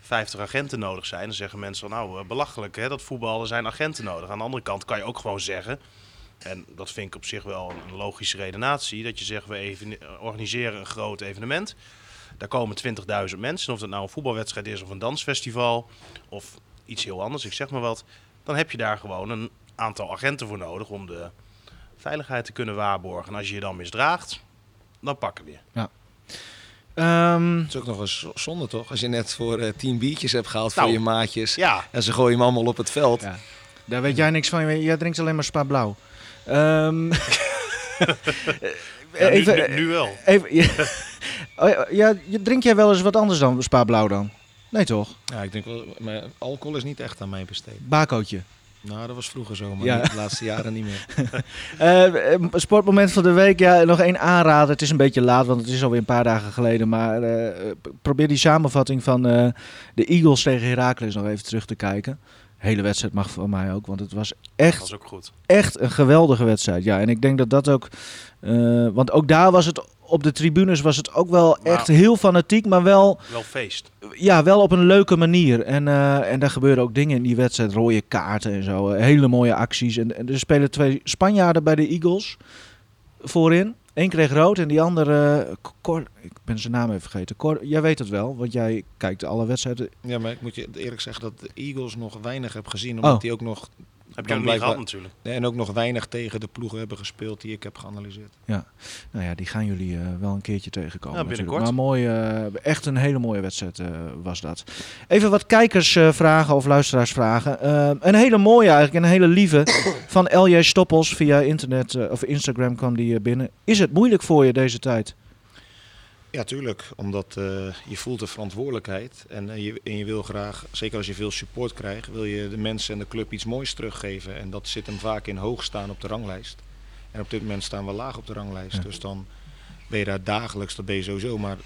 vijftig agenten nodig zijn, dan zeggen mensen van nou, belachelijk hè, dat voetbal, er zijn agenten nodig. Aan de andere kant kan je ook gewoon zeggen, en dat vind ik op zich wel een logische redenatie, dat je zegt we even organiseren een groot evenement. Daar komen twintigduizend mensen, of dat nou een voetbalwedstrijd is of een dansfestival of iets heel anders, ik zeg maar wat. Dan heb je daar gewoon een aantal agenten voor nodig om de veiligheid te kunnen waarborgen. En als je je dan misdraagt, dan pakken we je. Ja. Um, het is ook nog eens zonde toch, als je net voor uh, tien biertjes hebt gehaald nou, voor je maatjes ja. en ze gooien hem allemaal op het veld. Ja. Daar weet jij niks van, jij drinkt alleen maar Spa Blauw. Um, ja, nu, even, nu, nu wel. Even, ja. Oh, ja, drink jij wel eens wat anders dan Spa Blauw dan? Nee toch? Ja, ik denk wel, maar alcohol is niet echt aan mij besteed. Bakootje? Nou, dat was vroeger zo, maar ja. niet, de laatste jaren niet meer. uh, sportmoment van de week, ja, nog één aanrader. Het is een beetje laat, want het is alweer een paar dagen geleden. Maar uh, probeer die samenvatting van uh, de Eagles tegen Heracles nog even terug te kijken. Hele wedstrijd mag van mij ook, want het was echt, was ook goed. echt een geweldige wedstrijd. Ja, en ik denk dat dat ook... Uh, want ook daar was het... Op de tribunes was het ook wel echt nou, heel fanatiek, maar wel... Wel feest. Ja, wel op een leuke manier. En, uh, en daar gebeuren ook dingen in die wedstrijd. Rode kaarten en zo. Uh, hele mooie acties. En, en er spelen twee Spanjaarden bij de Eagles voorin. Eén kreeg rood en die andere... Uh, Cor- ik ben zijn naam even vergeten. Cor- jij weet het wel, want jij kijkt alle wedstrijden. Ja, maar ik moet je eerlijk zeggen dat de Eagles nog weinig heb gezien. Omdat oh. die ook nog... Heb je nog niet gehad natuurlijk. En ook nog weinig tegen de ploegen hebben gespeeld die ik heb geanalyseerd. Ja, nou ja, die gaan jullie uh, wel een keertje tegenkomen ja, binnenkort. Maar mooi, uh, echt een hele mooie wedstrijd uh, was dat. Even wat kijkersvragen uh, of luisteraarsvragen. Uh, een hele mooie eigenlijk, een hele lieve van L J Stoppels via internet uh, of Instagram kwam die uh, binnen. Is het moeilijk voor je deze tijd? Ja, tuurlijk. Omdat uh, je voelt de verantwoordelijkheid. En, uh, je, en je wil graag, zeker als je veel support krijgt, wil je de mensen en de club iets moois teruggeven. En dat zit hem vaak in hoog staan op de ranglijst. En op dit moment staan we laag op de ranglijst. Ja. Dus dan ben je daar dagelijks, dat ben je sowieso. Maar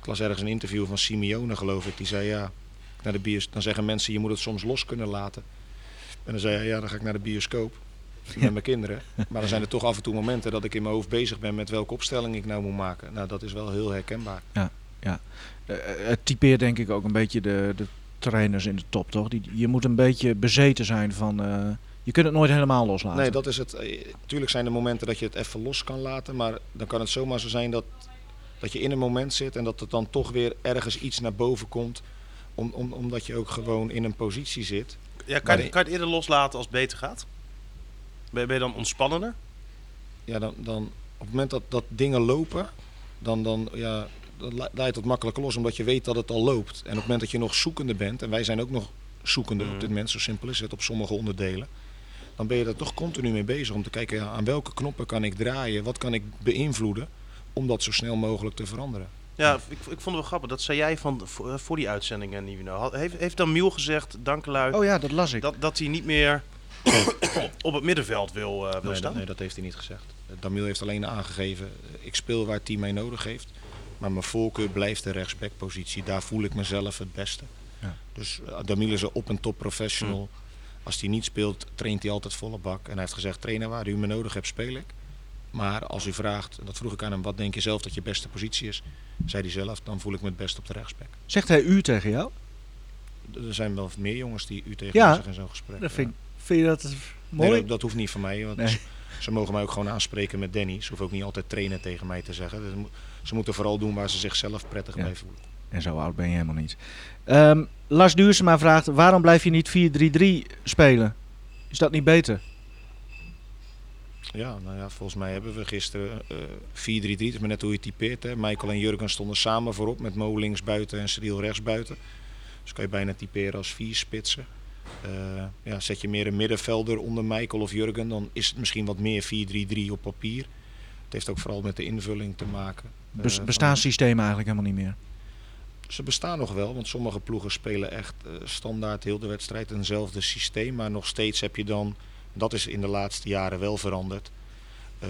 ik las ergens een interview van Simeone, geloof ik. Die zei, ja, naar de bios, dan zeggen mensen, je moet het soms los kunnen laten. En dan zei hij, ja, dan ga ik naar de bioscoop. Met mijn kinderen. Maar dan zijn er toch af en toe momenten dat ik in mijn hoofd bezig ben met welke opstelling ik nou moet maken. Nou, dat is wel heel herkenbaar. Ja, ja. Uh, het typeert denk ik ook een beetje de, de trainers in de top, toch? Die, je moet een beetje bezeten zijn van... Uh, je kunt het nooit helemaal loslaten. Nee, dat is het. Uh, tuurlijk zijn er momenten dat je het even los kan laten. Maar dan kan het zomaar zo zijn dat, dat je in een moment zit en dat het dan toch weer ergens iets naar boven komt. Om, om, omdat je ook gewoon in een positie zit. Ja, kan je, kan je het eerder loslaten als het beter gaat? Ben je dan ontspannender? Ja, dan, dan op het moment dat, dat dingen lopen, dan, dan, ja, dan leidt het makkelijk los, omdat je weet dat het al loopt. En op het moment dat je nog zoekende bent, en wij zijn ook nog zoekende mm. op dit moment, zo simpel is het, op sommige onderdelen, dan ben je daar toch continu mee bezig om te kijken, ja, aan welke knoppen kan ik draaien, wat kan ik beïnvloeden, om dat zo snel mogelijk te veranderen. Ja, ik, ik vond het wel grappig. Dat zei jij van voor die uitzending, en Nivino. Heeft, heeft Damil gezegd, Dankerlui, oh ja, dat las ik. Dat, dat hij niet meer... op het middenveld wil, uh, wil nee, staan? Nee, dat heeft hij niet gezegd. Damil heeft alleen aangegeven, ik speel waar het team mij nodig heeft. Maar mijn voorkeur blijft de rechtsbackpositie. Daar voel ik mezelf het beste. Ja. Dus uh, Damil is een op- en top professional. Mm. Als hij niet speelt, traint hij altijd volle bak. En hij heeft gezegd, trainer, waar u me nodig hebt, speel ik. Maar als u vraagt, dat vroeg ik aan hem, wat denk je zelf dat je beste positie is? Zei hij zelf, dan voel ik me het best op de rechtsback. Zegt hij u tegen jou? Er zijn wel meer jongens die u tegen ja, zich in zo'n gesprek. Dat vind ik... Vind je dat mooi? Nee, dat hoeft niet van mij. Want nee. ze, ze mogen mij ook gewoon aanspreken met Danny. Ze hoeven ook niet altijd trainen tegen mij te zeggen. Ze moeten vooral doen waar ze zichzelf prettig ja. bij voelen. En zo oud ben je helemaal niet. Um, Lars Duursema vraagt, waarom blijf je niet vier drie drie spelen? Is dat niet beter? Ja, nou ja, volgens mij hebben we gisteren uh, vier drie drie. Dat is maar net hoe je typeert. Hè. Michael en Jurgen stonden samen voorop met Mo links buiten en Cyril rechts buiten. Dus kan je bijna typeren als vier spitsen. Uh, ja, zet je meer een middenvelder onder Michael of Jurgen, dan is het misschien wat meer vier drie drie op papier. Het heeft ook vooral met de invulling te maken. Bes- uh, bestaan systemen eigenlijk helemaal niet meer? Ze bestaan nog wel, want sommige ploegen spelen echt uh, standaard heel de wedstrijd eenzelfde systeem. Maar nog steeds heb je dan, dat is in de laatste jaren wel veranderd. Uh,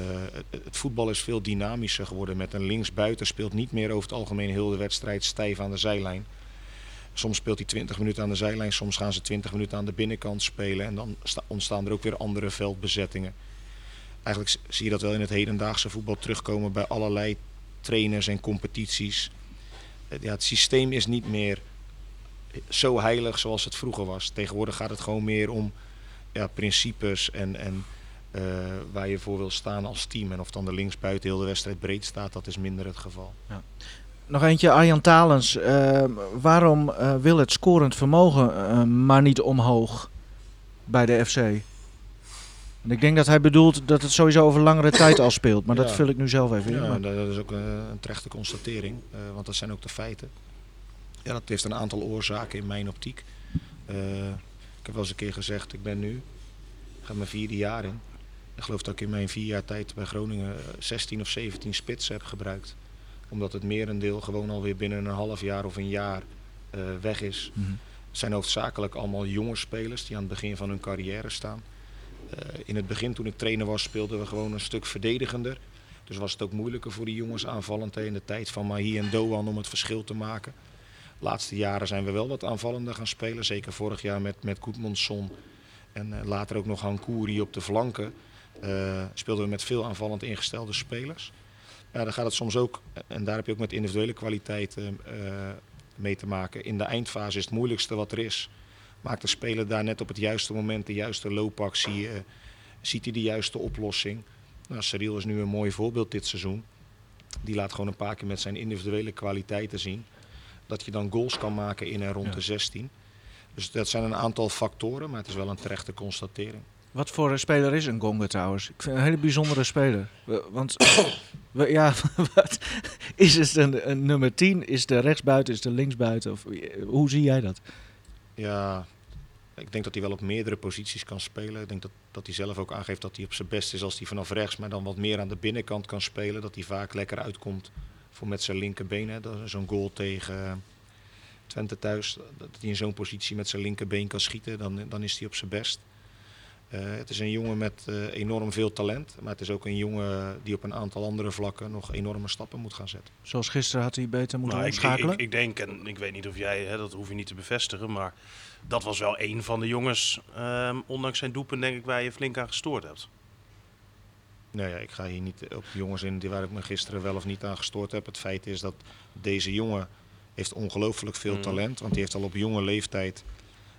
het, het voetbal is veel dynamischer geworden. Met een linksbuiten speelt niet meer over het algemeen heel de wedstrijd stijf aan de zijlijn. Soms speelt hij twintig minuten aan de zijlijn, soms gaan ze twintig minuten aan de binnenkant spelen. En dan ontstaan er ook weer andere veldbezettingen. Eigenlijk zie je dat wel in het hedendaagse voetbal terugkomen bij allerlei trainers en competities. Ja, het systeem is niet meer zo heilig zoals het vroeger was. Tegenwoordig gaat het gewoon meer om ja, principes en, en uh, waar je voor wil staan als team. En of dan de linksbuiten heel de wedstrijd breed staat, dat is minder het geval. Ja. Nog eentje, Arjan Talens. Uh, waarom uh, wil het scorend vermogen uh, maar niet omhoog bij de F C? En ik denk dat hij bedoelt dat het sowieso over langere tijd al speelt. Maar ja. dat vul ik nu zelf even in. Ja, dat is ook een, een terechte constatering. Uh, want dat zijn ook de feiten. Ja, dat heeft een aantal oorzaken in mijn optiek. Uh, ik heb wel eens een keer gezegd, ik ben nu, ga mijn vierde jaar in. Ik geloof dat ik in mijn vier jaar tijd bij Groningen zestien of zeventien spitsen heb gebruikt. Omdat het merendeel gewoon alweer binnen een half jaar of een jaar uh, weg is. Mm-hmm. Het zijn hoofdzakelijk allemaal jonge spelers die aan het begin van hun carrière staan. Uh, in het begin, toen ik trainer was, speelden we gewoon een stuk verdedigender. Dus was het ook moeilijker voor die jongens aanvallend in de tijd van Mahi en Dohan om het verschil te maken. De laatste jaren zijn we wel wat aanvallender gaan spelen. Zeker vorig jaar met, met Koetmansson en uh, later ook nog Hankouri op de flanken. Uh, speelden we met veel aanvallend ingestelde spelers. Ja, dan gaat het soms ook, en daar heb je ook met individuele kwaliteiten uh, mee te maken. In de eindfase is het moeilijkste wat er is. Maakt de speler daar net op het juiste moment de juiste loopactie? Uh, ziet hij de juiste oplossing? Nou, Cyril is nu een mooi voorbeeld dit seizoen. Die laat gewoon een paar keer met zijn individuele kwaliteiten zien. Dat je dan goals kan maken in en rond ja. de zestien. Dus dat zijn een aantal factoren, maar het is wel een terechte constatering. Wat voor een speler is een Gonga trouwens? Ik vind het een hele bijzondere speler. Want we, ja, wat, is het een, een nummer tien? Is de rechtsbuiten? Is de linksbuiten? Of, hoe zie jij dat? Ja, ik denk dat hij wel op meerdere posities kan spelen. Ik denk dat, dat hij zelf ook aangeeft dat hij op zijn best is als hij vanaf rechts, maar dan wat meer aan de binnenkant kan spelen. Dat hij vaak lekker uitkomt Voor met zijn linkerbeen, zo'n goal tegen Twente thuis. Dat hij in zo'n positie met zijn linkerbeen kan schieten, dan, dan is hij op zijn best. Uh, het is een jongen met uh, enorm veel talent, maar het is ook een jongen die op een aantal andere vlakken nog enorme stappen moet gaan zetten. Zoals gisteren had hij beter moeten nou, omschakelen? Ik, ik, ik denk, en ik weet niet of jij, hè, dat hoef je niet te bevestigen, maar dat was wel een van de jongens, um, ondanks zijn doelpunt denk ik, waar je flink aan gestoord hebt. Nou ja, ik ga hier niet op jongens in waar ik me gisteren wel of niet aan gestoord heb. Het feit is dat deze jongen heeft ongelooflijk veel mm. talent, want die heeft al op jonge leeftijd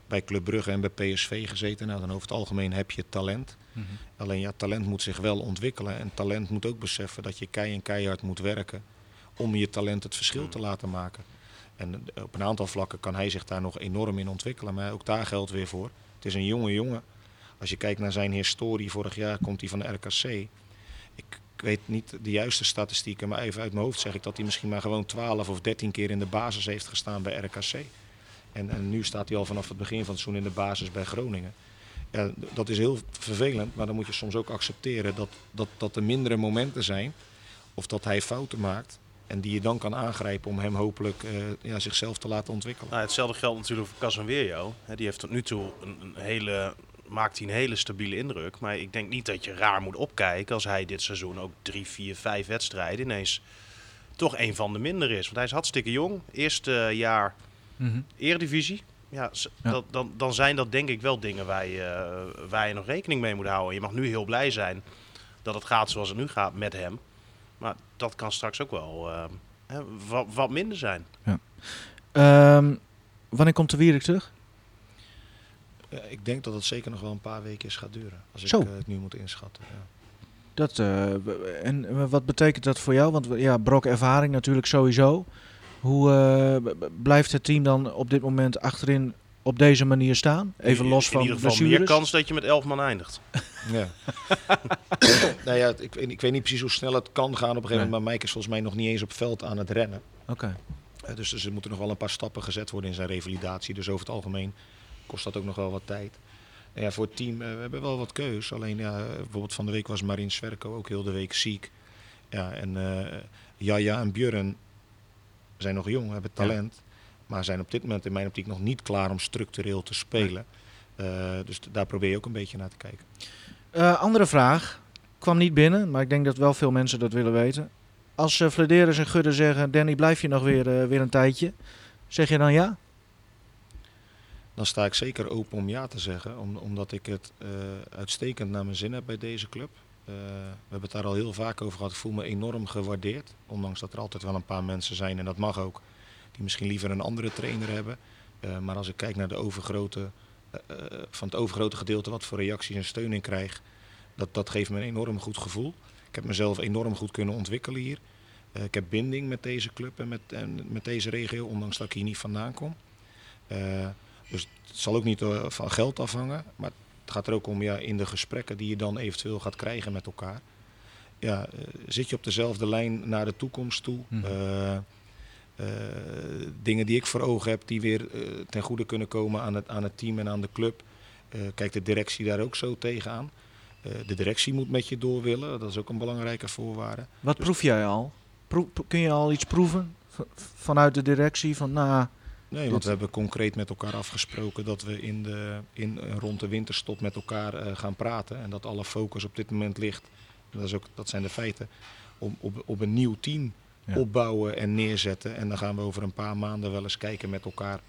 bij Club Brugge en bij P S V gezeten. Nou, dan over het algemeen heb je talent. Mm-hmm. Alleen ja, talent moet zich wel ontwikkelen. En talent moet ook beseffen dat je kei en keihard moet werken om je talent het verschil mm. te laten maken. En op een aantal vlakken kan hij zich daar nog enorm in ontwikkelen. Maar ook daar geldt weer voor. Het is een jonge jongen. Als je kijkt naar zijn historie, vorig jaar komt hij van de R K C. Ik weet niet de juiste statistieken, maar even uit mijn hoofd zeg ik dat hij misschien maar gewoon twaalf of dertien keer in de basis heeft gestaan bij R K C. En, en nu staat hij al vanaf het begin van het seizoen in de basis bij Groningen. Ja, dat is heel vervelend, maar dan moet je soms ook accepteren dat, dat, dat er mindere momenten zijn. Of dat hij fouten maakt en die je dan kan aangrijpen om hem hopelijk uh, ja, zichzelf te laten ontwikkelen. Nou, hetzelfde geldt natuurlijk voor Casemiro. Die heeft tot nu toe een, een hele, maakt hij een hele stabiele indruk. Maar ik denk niet dat je raar moet opkijken als hij dit seizoen ook drie, vier, vijf wedstrijden ineens toch een van de minder is. Want hij is hartstikke jong. Eerste uh, jaar... Mm-hmm. Eredivisie, ja, ja. Dat, dan, dan zijn dat denk ik wel dingen waar je, uh, waar je nog rekening mee moet houden. Je mag nu heel blij zijn dat het gaat zoals het nu gaat met hem. Maar dat kan straks ook wel uh, hè, wat, wat minder zijn. Ja. Um, wanneer komt de Wierik terug? Uh, ik denk dat het zeker nog wel een paar weken gaat duren. Als Zo. ik uh, het nu moet inschatten. Ja. Dat, uh, en wat betekent dat voor jou? Want ja, brok ervaring natuurlijk sowieso. Hoe uh, blijft het team dan op dit moment achterin op deze manier staan? Even los van blessures. In ieder geval meer kans dat je met elf man eindigt. Ja. nou ja, ik, ik weet niet precies hoe snel het kan gaan op een gegeven moment. Maar Mike is volgens mij nog niet eens op veld aan het rennen. Okay. Uh, dus, dus er moeten nog wel een paar stappen gezet worden in zijn revalidatie. Dus over het algemeen kost dat ook nog wel wat tijd. Uh, ja, voor het team, uh, we hebben wel wat keus. Alleen uh, bijvoorbeeld van de week was Marin Sverko ook heel de week ziek. Ja, en uh, Jaja en Björn zijn nog jong, hebben talent, ja. maar zijn op dit moment in mijn optiek nog niet klaar om structureel te spelen. Nee. Uh, dus t- daar probeer je ook een beetje naar te kijken. Uh, andere vraag, kwam niet binnen, maar ik denk dat wel veel mensen dat willen weten. Als uh, Fledderus en Gudde zeggen, Danny, blijf je nog weer, uh, weer een tijdje, zeg je dan ja? Dan sta ik zeker open om ja te zeggen, om, omdat ik het uh, uitstekend naar mijn zin heb bij deze club. Uh, we hebben het daar al heel vaak over gehad. Ik voel me enorm gewaardeerd. Ondanks dat er altijd wel een paar mensen zijn, en dat mag ook, die misschien liever een andere trainer hebben. Uh, maar als ik kijk naar de overgrote, uh, uh, van het overgrote gedeelte wat voor reacties en steun ik krijg, dat, dat geeft me een enorm goed gevoel. Ik heb mezelf enorm goed kunnen ontwikkelen hier. Uh, ik heb binding met deze club en met, en met deze regio, ondanks dat ik hier niet vandaan kom. Uh, dus het zal ook niet uh, van geld afhangen. Maar het gaat er ook om, ja, in de gesprekken die je dan eventueel gaat krijgen met elkaar. Ja, uh, zit je op dezelfde lijn naar de toekomst toe? Mm. Uh, uh, dingen die ik voor ogen heb die weer uh, ten goede kunnen komen aan het, aan het team en aan de club. Uh, kijkt de directie daar ook zo tegenaan? Uh, de directie moet met je door willen, dat is ook een belangrijke voorwaarde. Wat dus proef jij al? Pro- kun je al iets proeven v- vanuit de directie? Van, nou, nee, want we hebben concreet met elkaar afgesproken dat we in de, in, rond de winterstop met elkaar uh, gaan praten. En dat alle focus op dit moment ligt, dat, is ook, dat zijn de feiten, om, op, op een nieuw team ja. opbouwen en neerzetten. En dan gaan we over een paar maanden wel eens kijken met elkaar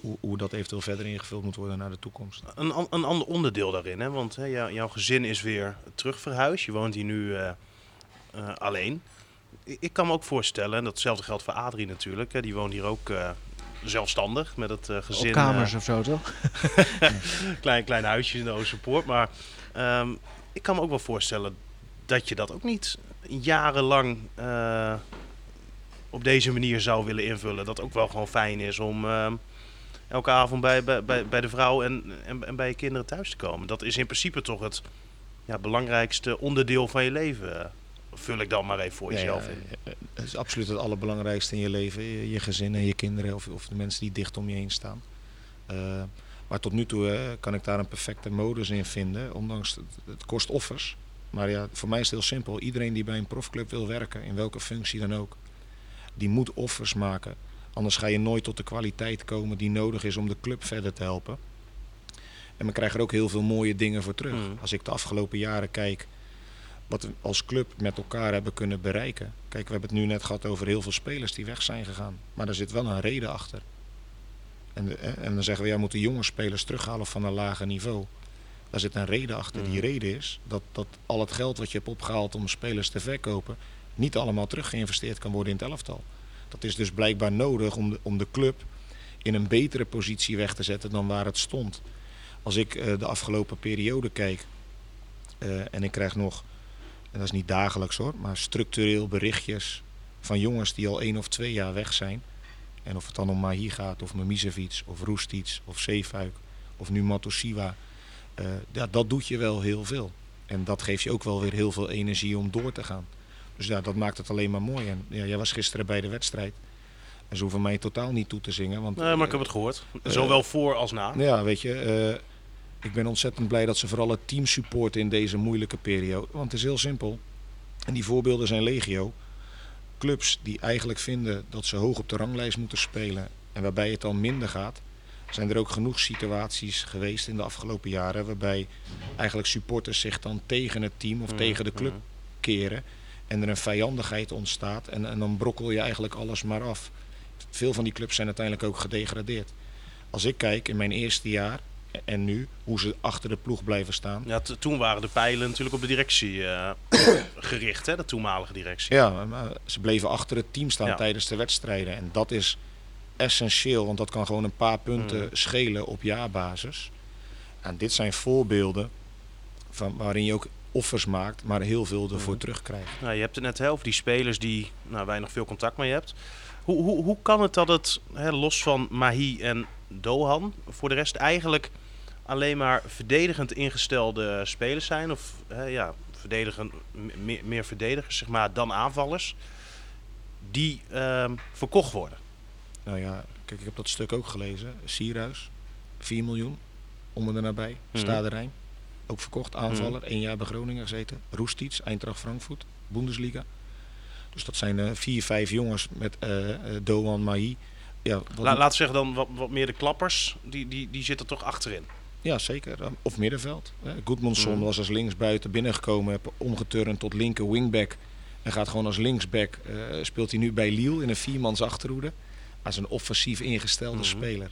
hoe, hoe dat eventueel verder ingevuld moet worden naar de toekomst. Een, een ander onderdeel daarin, hè? Want hè, jou, jouw gezin is weer terugverhuisd. Je woont hier nu uh, uh, alleen. Ik kan me ook voorstellen, en datzelfde geldt voor Adrie natuurlijk, hè, die woont hier ook... Uh, zelfstandig, met het uh, gezin. Op kamers uh, of zo, toch? klein, klein huisje in de Oosterpoort. Maar um, ik kan me ook wel voorstellen dat je dat ook niet jarenlang uh, op deze manier zou willen invullen. Dat ook wel gewoon fijn is om uh, elke avond bij, bij, bij de vrouw en, en, en bij je kinderen thuis te komen. Dat is in principe toch het ja, belangrijkste onderdeel van je leven. Vul ik dan maar even voor jezelf in. Ja, ja, het is absoluut het allerbelangrijkste in je leven. Je, je gezin en je kinderen of, of de mensen die dicht om je heen staan. Uh, maar tot nu toe hè, kan ik daar een perfecte modus in vinden. Ondanks, het, het kost offers. Maar ja, voor mij is het heel simpel. Iedereen die bij een profclub wil werken, in welke functie dan ook, die moet offers maken. Anders ga je nooit tot de kwaliteit komen die nodig is om de club verder te helpen. En we krijgen er ook heel veel mooie dingen voor terug. Mm. Als ik de afgelopen jaren kijk wat we als club met elkaar hebben kunnen bereiken. Kijk, we hebben het nu net gehad over heel veel spelers die weg zijn gegaan. Maar daar zit wel een reden achter. En, de, en dan zeggen we, ja, we moeten jonge spelers terughalen van een lager niveau. Daar zit een reden achter. Mm. Die reden is dat, dat al het geld wat je hebt opgehaald om spelers te verkopen niet allemaal terug geïnvesteerd kan worden in het elftal. Dat is dus blijkbaar nodig om de, om de club in een betere positie weg te zetten dan waar het stond. Als ik uh, de afgelopen periode kijk uh, en ik krijg nog, en dat is niet dagelijks hoor, maar structureel berichtjes van jongens die al één of twee jaar weg zijn. En of het dan om Mahi gaat, of Memicevic, of Roestic, of Zeefuik, of nu Matusiwa. Uh, ja, dat doet je wel heel veel. En dat geeft je ook wel weer heel veel energie om door te gaan. Dus ja, dat maakt het alleen maar mooi. En ja, jij was gisteren bij de wedstrijd. En ze hoeven mij totaal niet toe te zingen. Want, nee, maar uh, ik heb het gehoord. Zowel uh, voor als na. Ja, weet je. Uh, ik ben ontzettend blij dat ze vooral het team supporten in deze moeilijke periode. Want het is heel simpel. En die voorbeelden zijn legio. Clubs die eigenlijk vinden dat ze hoog op de ranglijst moeten spelen. En waarbij het dan minder gaat. Zijn er ook genoeg situaties geweest in de afgelopen jaren. Waarbij eigenlijk supporters zich dan tegen het team of mm, tegen de club mm. keren. En er een vijandigheid ontstaat en, en dan brokkel je eigenlijk alles maar af. Veel van die clubs zijn uiteindelijk ook gedegradeerd. Als ik kijk in mijn eerste jaar en nu, hoe ze achter de ploeg blijven staan. Ja, t- toen waren de pijlen natuurlijk op de directie uh, gericht, hè? De toenmalige directie. Ja, maar ze bleven achter het team staan ja. tijdens de wedstrijden. En dat is essentieel, want dat kan gewoon een paar punten mm. schelen op jaarbasis. En dit zijn voorbeelden van waarin je ook offers maakt, maar heel veel ervoor terugkrijgt. Nou, je hebt het net hè, over die spelers die nou, weinig veel contact mee hebt. Hoe, hoe, hoe kan het dat het, hè, los van Mahi en Dohan, voor de rest eigenlijk alleen maar verdedigend ingestelde spelers zijn? Of hè, ja, verdedigen, meer, meer verdedigers zeg maar, dan aanvallers die uh, verkocht worden? Nou ja, kijk, ik heb dat stuk ook gelezen. Sierhuis, vier miljoen, onder de nabij, hmm. Staderijn. Ook verkocht, aanvaller, één jaar bij Groningen gezeten. Roestic, Eintracht Frankfurt, Bundesliga. Dus dat zijn uh, vier, vijf jongens met uh, uh, Dohan, Mahi. Ja, La, laat zeggen dan wat, wat meer de klappers, die, die, die zitten toch achterin? Ja, zeker. Of middenveld. Uh, Guðmundsson mm. was als linksbuiten binnengekomen, heb omgeturnd tot linker wingback. En gaat gewoon als linksback, uh, speelt hij nu bij Lille in een viermans achterhoede. Als een offensief ingestelde mm. speler.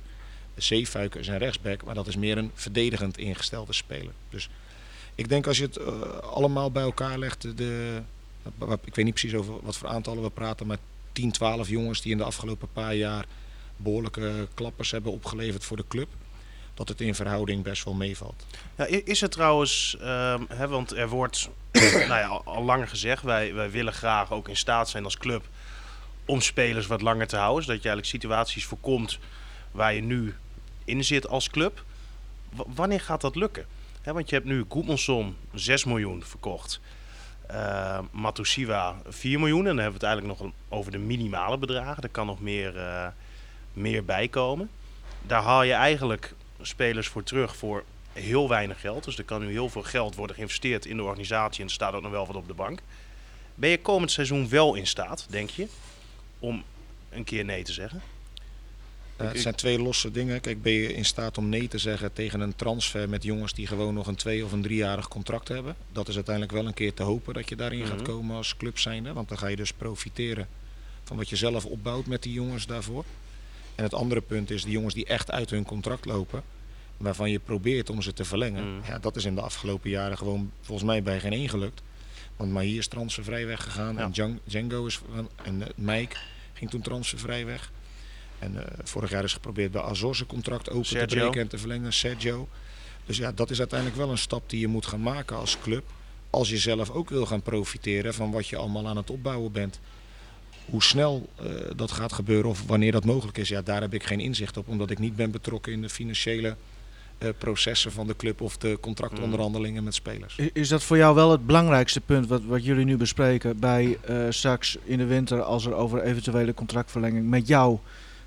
Zeefuik is een rechtsback, maar dat is meer een verdedigend ingestelde speler. Dus ik denk als je het uh, allemaal bij elkaar legt, de, uh, ik weet niet precies over wat voor aantallen we praten, maar tien, twaalf jongens die in de afgelopen paar jaar behoorlijke klappers hebben opgeleverd voor de club, dat het in verhouding best wel meevalt. Ja, is het trouwens, uh, hè, want er wordt nou ja, al langer gezegd, wij, wij willen graag ook in staat zijn als club om spelers wat langer te houden, zodat je eigenlijk situaties voorkomt waar je nu in zit als club. W- wanneer gaat dat lukken? He, want je hebt nu Koetmansson zes miljoen verkocht. Uh, Matusiwa vier miljoen. En dan hebben we het eigenlijk nog over de minimale bedragen. Er kan nog meer, uh, meer bij komen. Daar haal je eigenlijk spelers voor terug voor heel weinig geld. Dus er kan nu heel veel geld worden geïnvesteerd in de organisatie. En er staat ook nog wel wat op de bank. Ben je komend seizoen wel in staat, denk je, om een keer nee te zeggen? Uh, het zijn twee losse dingen. Kijk, ben je in staat om nee te zeggen tegen een transfer met jongens die gewoon nog een twee- of een driejarig contract hebben? Dat is uiteindelijk wel een keer te hopen dat je daarin mm-hmm. gaat komen als club zijnde. Want dan ga je dus profiteren van wat je zelf opbouwt met die jongens daarvoor. En het andere punt is, die jongens die echt uit hun contract lopen, waarvan je probeert om ze te verlengen. Mm. Ja, dat is in de afgelopen jaren gewoon volgens mij bij geen één gelukt. Want Mahi is transfervrij weggegaan ja. en Django is en Mike ging toen transfervrij weg. En uh, vorig jaar is geprobeerd bij Azor zijn contract open Sergio. te breken en te verlengen. Sergio. Dus ja, dat is uiteindelijk wel een stap die je moet gaan maken als club. Als je zelf ook wil gaan profiteren van wat je allemaal aan het opbouwen bent. Hoe snel uh, dat gaat gebeuren of wanneer dat mogelijk is, ja, daar heb ik geen inzicht op. Omdat ik niet ben betrokken in de financiële uh, processen van de club of de contractonderhandelingen met spelers. Is dat voor jou wel het belangrijkste punt wat, wat jullie nu bespreken bij uh, straks in de winter als er over eventuele contractverlenging met jou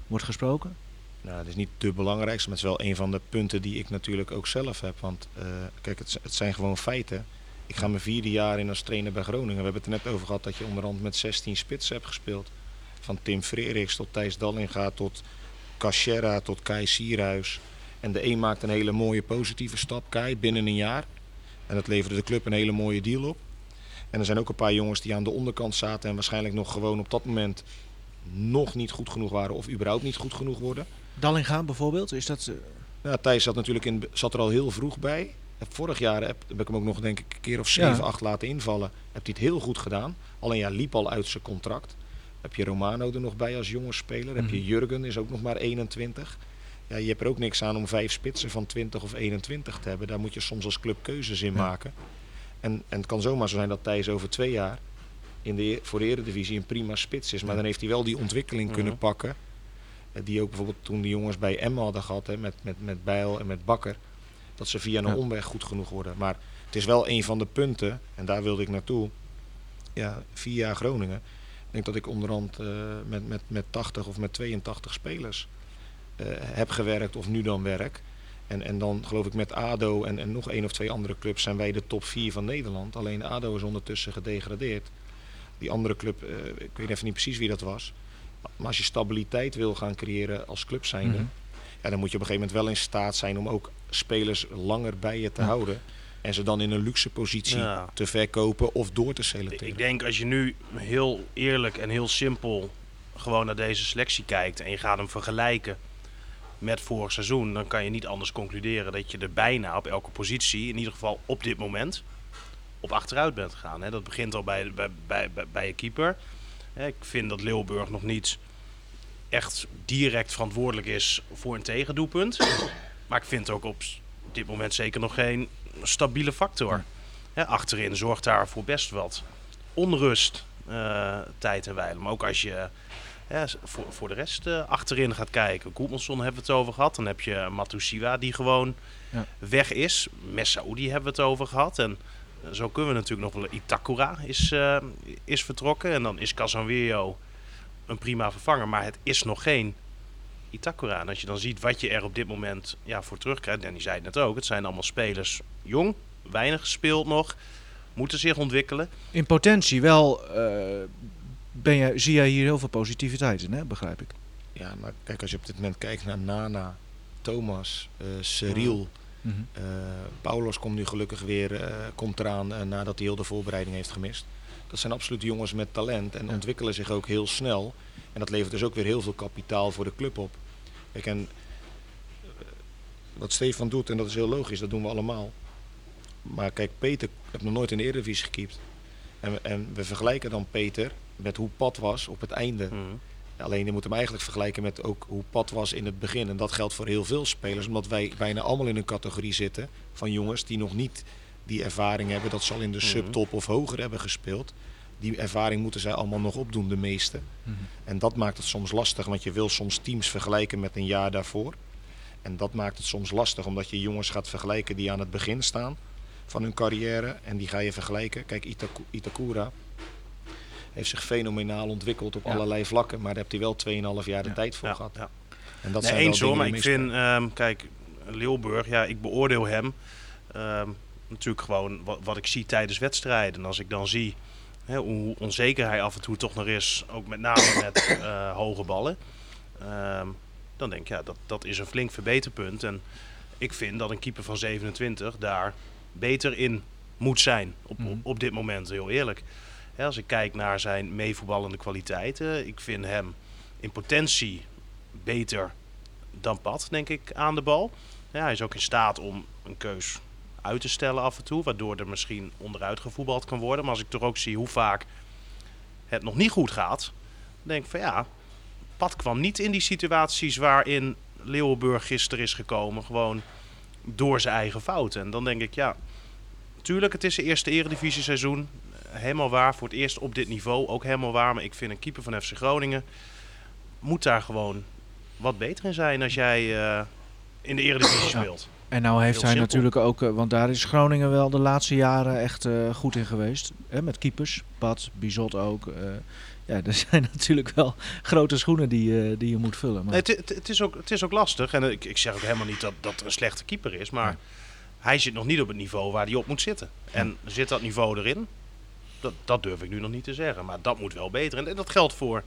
wordt gesproken? Nou, dat is niet de belangrijkste, maar het is wel een van de punten die ik natuurlijk ook zelf heb. Want uh, kijk, het, het zijn gewoon feiten. Ik ga mijn vierde jaar in als trainer bij Groningen. We hebben het er net over gehad dat je onderhand met zestien spitsen hebt gespeeld. Van Tim Frederiks tot Thijs Dallinga, tot Cachera, tot Kai Sierhuis. En de een maakt een hele mooie positieve stap, Kai, binnen een jaar. En dat leverde de club een hele mooie deal op. En er zijn ook een paar jongens die aan de onderkant zaten en waarschijnlijk nog gewoon op dat moment nog niet goed genoeg waren of überhaupt niet goed genoeg worden. Dallinga bijvoorbeeld, is dat... Ja, Thijs zat natuurlijk in, zat er al heel vroeg bij. Vorig jaar heb, heb ik hem ook nog denk ik een keer of zeven, ja. acht laten invallen. Heb hij het heel goed gedaan. Alleen ja, liep al uit zijn contract. Heb je Romano er nog bij als jonge speler. Mm-hmm. Heb je Jurgen, is ook nog maar eenentwintig. Ja, je hebt er ook niks aan om vijf spitsen van twintig of eenentwintig te hebben. Daar moet je soms als club keuzes in ja. maken. En, en het kan zomaar zo zijn dat Thijs over twee jaar in de, voor de Eredivisie een prima spits is. Maar dan heeft hij wel die ontwikkeling mm-hmm. kunnen pakken. Die ook bijvoorbeeld toen de jongens bij Emma hadden gehad, hè, met, met, met Bijl en met Bakker. Dat ze via een ja. omweg goed genoeg worden. Maar het is wel een van de punten, en daar wilde ik naartoe, ja, via Groningen. Ik denk dat ik onderhand uh, met, met, met tachtig of met tweeëntachtig spelers uh, heb gewerkt of nu dan werk. En, en dan geloof ik met ADO en, en nog één of twee andere clubs zijn wij de top vier van Nederland. Alleen ADO is ondertussen gedegradeerd. Die andere club, uh, ik weet even niet precies wie dat was. Maar als je stabiliteit wil gaan creëren als club zijnde, mm-hmm. ja, dan moet je op een gegeven moment wel in staat zijn om ook spelers langer bij je te ja. houden. En ze dan in een luxe positie ja. te verkopen of door te selecteren. Ik denk als je nu heel eerlijk en heel simpel gewoon naar deze selectie kijkt en je gaat hem vergelijken met vorig seizoen, dan kan je niet anders concluderen dat je er bijna op elke positie, in ieder geval op dit moment, op achteruit bent gegaan. Hè? Dat begint al bij, bij, bij, bij je keeper. Ik vind dat Leeuwburg nog niet echt direct verantwoordelijk is voor een tegendoelpunt. Maar ik vind ook op dit moment zeker nog geen stabiele factor. Ja, achterin zorgt daarvoor best wat onrust, uh, tijd en wijlen. Maar ook als je uh, voor, voor de rest uh, achterin gaat kijken. Koetmansson hebben we het over gehad. Dan heb je Matusiwa die gewoon ja. weg is. Messaoudi hebben we het over gehad. En zo kunnen we natuurlijk nog wel. Itakura is, uh, is vertrokken. En dan is Casanwejo een prima vervanger. Maar het is nog geen Itakura. En als je dan ziet wat je er op dit moment ja, voor terugkrijgt. Danny zei het net ook. Het zijn allemaal spelers jong. Weinig gespeeld nog. Moeten zich ontwikkelen. In potentie wel uh, ben je, zie jij hier heel veel positiviteit in, hè? Begrijp ik. Ja, maar kijk, als je op dit moment kijkt naar Nana, Thomas, uh, Cyril... Oh. Mm-hmm. Uh, Paulos komt nu gelukkig weer uh, komt eraan uh, nadat hij heel de voorbereiding heeft gemist. Dat zijn absoluut jongens met talent en ja. ontwikkelen zich ook heel snel. En dat levert dus ook weer heel veel kapitaal voor de club op. Kijk, en uh, wat Stefan doet, en dat is heel logisch, dat doen we allemaal. Maar kijk, Peter, ik heb nog nooit in de Eredivisie gekiept. En, en we vergelijken dan Peter met hoe Pat was op het einde. Mm-hmm. Alleen je moet hem eigenlijk vergelijken met ook hoe Pat was in het begin. En dat geldt voor heel veel spelers. Omdat wij bijna allemaal in een categorie zitten van jongens die nog niet die ervaring hebben. Dat ze al in de subtop of hoger hebben gespeeld. Die ervaring moeten zij allemaal nog opdoen, de meeste. Mm-hmm. En dat maakt het soms lastig. Want je wil soms teams vergelijken met een jaar daarvoor. En dat maakt het soms lastig. Omdat je jongens gaat vergelijken die aan het begin staan van hun carrière. En die ga je vergelijken. Kijk, Itaku- Itakura... heeft zich fenomenaal ontwikkeld op ja. allerlei vlakken. Maar daar heb hij wel tweeënhalf jaar de ja. tijd voor ja. gehad. Ja. En dat nee, zijn eens wel hoor, maar ik vind... Um, kijk, Leeuwburg, ja, ik beoordeel hem. Um, natuurlijk gewoon wat, wat ik zie tijdens wedstrijden. En als ik dan zie hè, hoe onzeker hij af en toe toch nog is... ook met name met uh, hoge ballen... Um, dan denk ik, ja, dat, dat is een flink verbeterpunt. En ik vind dat een keeper van zevenentwintig daar beter in moet zijn. Op, mm. op, op dit moment, heel eerlijk. Ja, als ik kijk naar zijn meevoetballende kwaliteiten, ik vind hem in potentie beter dan Pat, denk ik, aan de bal. Ja, hij is ook in staat om een keus uit te stellen af en toe, waardoor er misschien onderuit gevoetbald kan worden. Maar als ik toch ook zie hoe vaak het nog niet goed gaat, dan denk ik van ja, Pat kwam niet in die situaties waarin Leeuwenburg gisteren is gekomen, gewoon door zijn eigen fouten. En dan denk ik, ja, tuurlijk, het is zijn eerste eredivisie-seizoen. Helemaal waar, voor het eerst op dit niveau ook helemaal waar. Maar ik vind een keeper van F C Groningen moet daar gewoon wat beter in zijn als jij uh, in de Eredivisie speelt. Ja. En nou heeft Heel hij simpel. natuurlijk ook, want daar is Groningen wel de laatste jaren echt uh, goed in geweest. Hè, met keepers, Pat, Bizot ook. Uh, ja, er zijn natuurlijk wel grote schoenen die, uh, die je moet vullen. Maar... Nee, het, het, is ook, het is ook lastig. En uh, ik, ik zeg ook helemaal niet dat dat een slechte keeper is. Maar ja. hij zit nog niet op het niveau waar hij op moet zitten. En zit dat niveau erin? Dat, dat durf ik nu nog niet te zeggen, maar dat moet wel beter. En dat geldt voor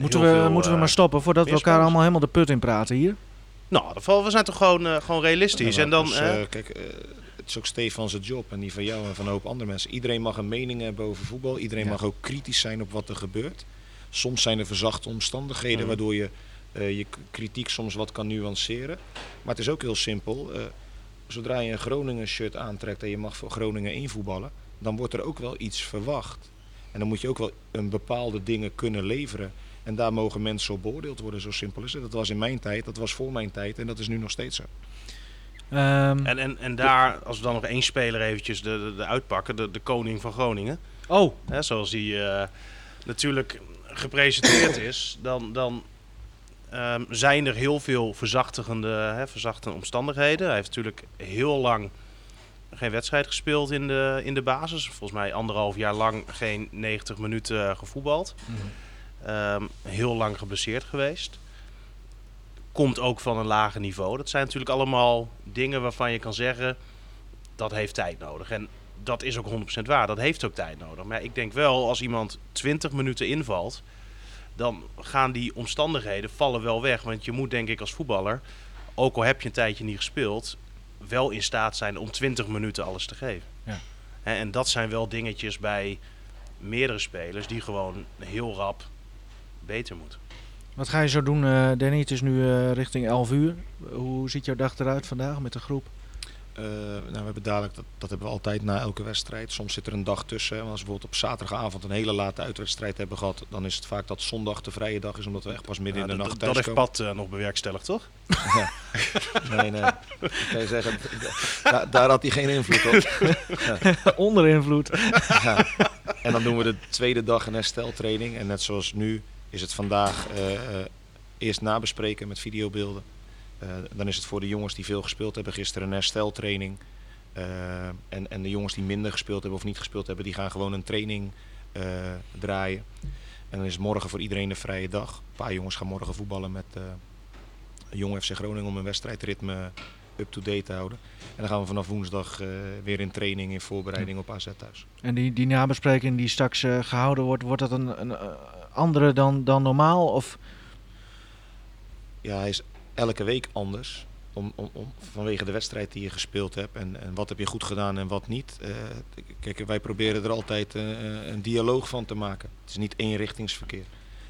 Moeten, we, veel, moeten we maar stoppen voordat we elkaar allemaal helemaal de put in praten hier? Nou, we zijn toch gewoon, uh, gewoon realistisch. Ja, en dan, dus, uh, kijk, uh, het is ook Stefan zijn job en die van jou en van een hoop andere mensen. Iedereen mag een mening hebben over voetbal. Iedereen ja. mag ook kritisch zijn op wat er gebeurt. Soms zijn er verzachte omstandigheden mm. waardoor je uh, je kritiek soms wat kan nuanceren. Maar het is ook heel simpel. Uh, zodra je een Groningen shirt aantrekt en je mag voor Groningen invoetballen, dan wordt er ook wel iets verwacht. En dan moet je ook wel een bepaalde dingen kunnen leveren. En daar mogen mensen op beoordeeld worden, zo simpel is het. Dat was in mijn tijd, dat was voor mijn tijd en dat is nu nog steeds zo. Um, en, en, en daar, als we dan nog één speler eventjes de, de, de uitpakken, de, de koning van Groningen. Oh! Hè, zoals die uh, natuurlijk gepresenteerd is, dan, dan um, zijn er heel veel verzachtigende, hè, verzachtende omstandigheden. Hij heeft natuurlijk heel lang geen wedstrijd gespeeld in de, in de basis. Volgens mij anderhalf jaar lang geen negentig minuten gevoetbald. Mm-hmm. Um, heel lang geblesseerd geweest. Komt ook van een lager niveau. Dat zijn natuurlijk allemaal dingen waarvan je kan zeggen, dat heeft tijd nodig. En dat is ook honderd procent waar. Dat heeft ook tijd nodig. Maar ik denk wel, als iemand twintig minuten invalt, dan gaan die omstandigheden vallen wel weg. Want je moet denk ik als voetballer, ook al heb je een tijdje niet gespeeld, wel in staat zijn om twintig minuten alles te geven. Ja. En, en dat zijn wel dingetjes bij meerdere spelers die gewoon heel rap beter moet. Wat ga je zo doen, uh, Danny? Het is nu uh, richting elf uur. Hoe ziet jouw dag eruit vandaag met de groep? Uh, nou, we hebben dadelijk, dat, dat hebben we altijd na elke wedstrijd. Soms zit er een dag tussen. Hè. Als we bijvoorbeeld op zaterdagavond een hele late uitwedstrijd hebben gehad, dan is het vaak dat zondag de vrije dag is, omdat we echt pas midden ja, in de d- nacht d- thuis dat komen. Dat heeft Pat uh, nog bewerkstelligd, toch? Ja. Nee, nee. Ik kan je zeggen, da- daar had hij geen invloed op. Ja. Onder invloed. Ja. En dan doen we de tweede dag een hersteltraining. En net zoals nu is het vandaag uh, uh, eerst nabespreken met videobeelden. Uh, dan is het voor de jongens die veel gespeeld hebben gisteren een hersteltraining. Uh, en, en de jongens die minder gespeeld hebben of niet gespeeld hebben, die gaan gewoon een training uh, draaien. En dan is het morgen voor iedereen een vrije dag. Een paar jongens gaan morgen voetballen met uh, jong F C Groningen om hun wedstrijdritme up-to-date te houden. En dan gaan we vanaf woensdag uh, weer in training, in voorbereiding op A Z thuis. En die, die nabespreking die straks uh, gehouden wordt, wordt dat een, een uh, andere dan, dan normaal? Of? Ja, hij is elke week anders. Om, om, om, vanwege de wedstrijd die je gespeeld hebt en, en wat heb je goed gedaan en wat niet. Uh, kijk, wij proberen er altijd uh, een dialoog van te maken. Het is niet eenrichtingsverkeer.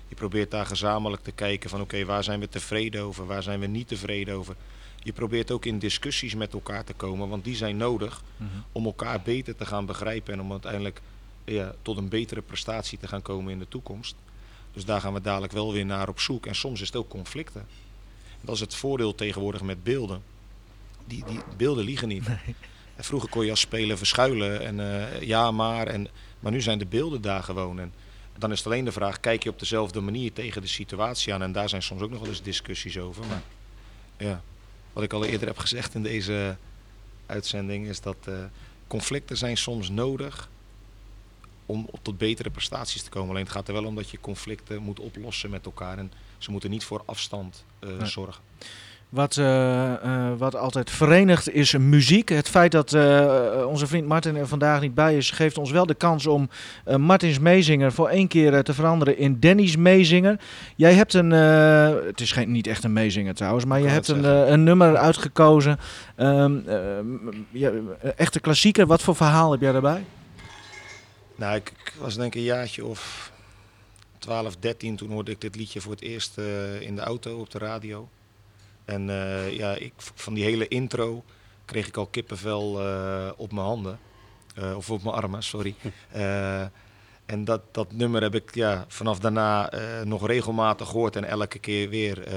Je probeert daar gezamenlijk te kijken van oké, okay, waar zijn we tevreden over, waar zijn we niet tevreden over. Je probeert ook in discussies met elkaar te komen, want die zijn nodig mm-hmm. om elkaar beter te gaan begrijpen en om uiteindelijk ja, tot een betere prestatie te gaan komen in de toekomst. Dus daar gaan we dadelijk wel weer naar op zoek. En soms is het ook conflicten. Dat is het voordeel tegenwoordig met beelden. Die, die beelden liegen niet. Nee. Vroeger kon je als speler verschuilen en uh, ja maar, en, maar nu zijn de beelden daar gewoon. En dan is het alleen de vraag, kijk je op dezelfde manier tegen de situatie aan? En daar zijn soms ook nog wel eens discussies over. Maar ja. Wat ik al eerder heb gezegd in deze uitzending is dat uh, conflicten zijn soms nodig om tot betere prestaties te komen. Alleen het gaat er wel om dat je conflicten moet oplossen met elkaar. En ze moeten niet voor afstand uh, nee. zorgen. Wat, uh, uh, wat altijd verenigt is muziek. Het feit dat uh, onze vriend Martin er vandaag niet bij is, geeft ons wel de kans om uh, Martins meezinger voor één keer uh, te veranderen in Danny's meezinger. Jij hebt een, uh, het is geen, niet echt een meezinger trouwens, maar je hebt een, uh, een nummer uitgekozen. Um, uh, ja, echte klassieker. Wat voor verhaal heb jij daarbij? Nou, ik, ik was denk ik een jaartje of twaalf, dertien. Toen hoorde ik dit liedje voor het eerst uh, in de auto op de radio. En uh, ja, ik, van die hele intro kreeg ik al kippenvel uh, op mijn handen. Uh, of op mijn armen, sorry. Uh, en dat, dat nummer heb ik ja, vanaf daarna uh, nog regelmatig gehoord. En elke keer weer uh,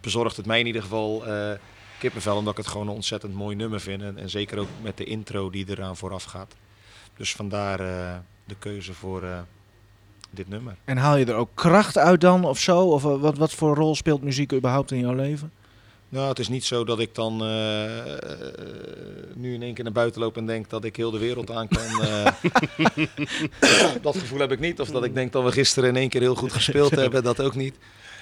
bezorgt het mij in ieder geval uh, kippenvel. Omdat ik het gewoon een ontzettend mooi nummer vind. En, en zeker ook met de intro die eraan vooraf gaat. Dus vandaar uh, de keuze voor uh, dit nummer. En haal je er ook kracht uit dan of zo? Of uh, wat, wat voor rol speelt muziek überhaupt in jouw leven? Nou, het is niet zo dat ik dan uh, uh, nu in één keer naar buiten loop en denk dat ik heel de wereld aan kan. Uh, dat gevoel heb ik niet. Of dat ik denk dat we gisteren in één keer heel goed gespeeld hebben. Dat ook niet.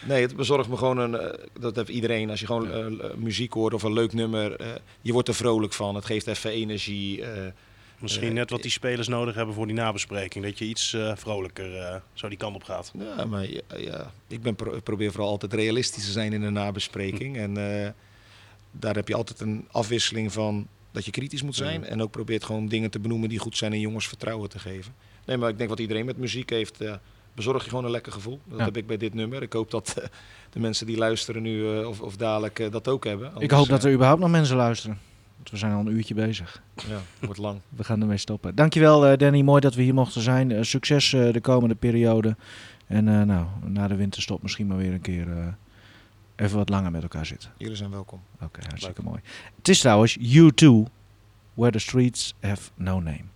Nee, het bezorgt me gewoon een... Uh, dat heeft iedereen. Als je gewoon uh, muziek hoort of een leuk nummer. Uh, je wordt er vrolijk van. Het geeft even energie. Uh, Misschien uh, net wat die spelers nodig hebben voor die nabespreking. Dat je iets uh, vrolijker uh, zo die kant op gaat. Ja, maar ja, ja. Ik ben pro- probeer vooral altijd realistisch te zijn in de nabespreking. Hm. En uh, daar heb je altijd een afwisseling van dat je kritisch moet zijn. Hm. En ook probeert gewoon dingen te benoemen die goed zijn en jongens vertrouwen te geven. Nee, maar ik denk wat iedereen met muziek heeft... Uh, bezorg je gewoon een lekker gevoel. Dat ja. heb ik bij dit nummer. Ik hoop dat uh, de mensen die luisteren nu uh, of, of dadelijk uh, dat ook hebben. Anders, ik hoop dat er überhaupt nog mensen luisteren. Want we zijn al een uurtje bezig. Ja, wordt lang. We gaan ermee stoppen. Dankjewel uh, Danny, mooi dat we hier mochten zijn. Uh, succes uh, de komende periode. En uh, nou, na de winterstop misschien maar weer een keer uh, even wat langer met elkaar zitten. Jullie zijn welkom. Oké, okay, hartstikke leuk. Mooi. Het is trouwens U twee, Where the Streets Have No Name.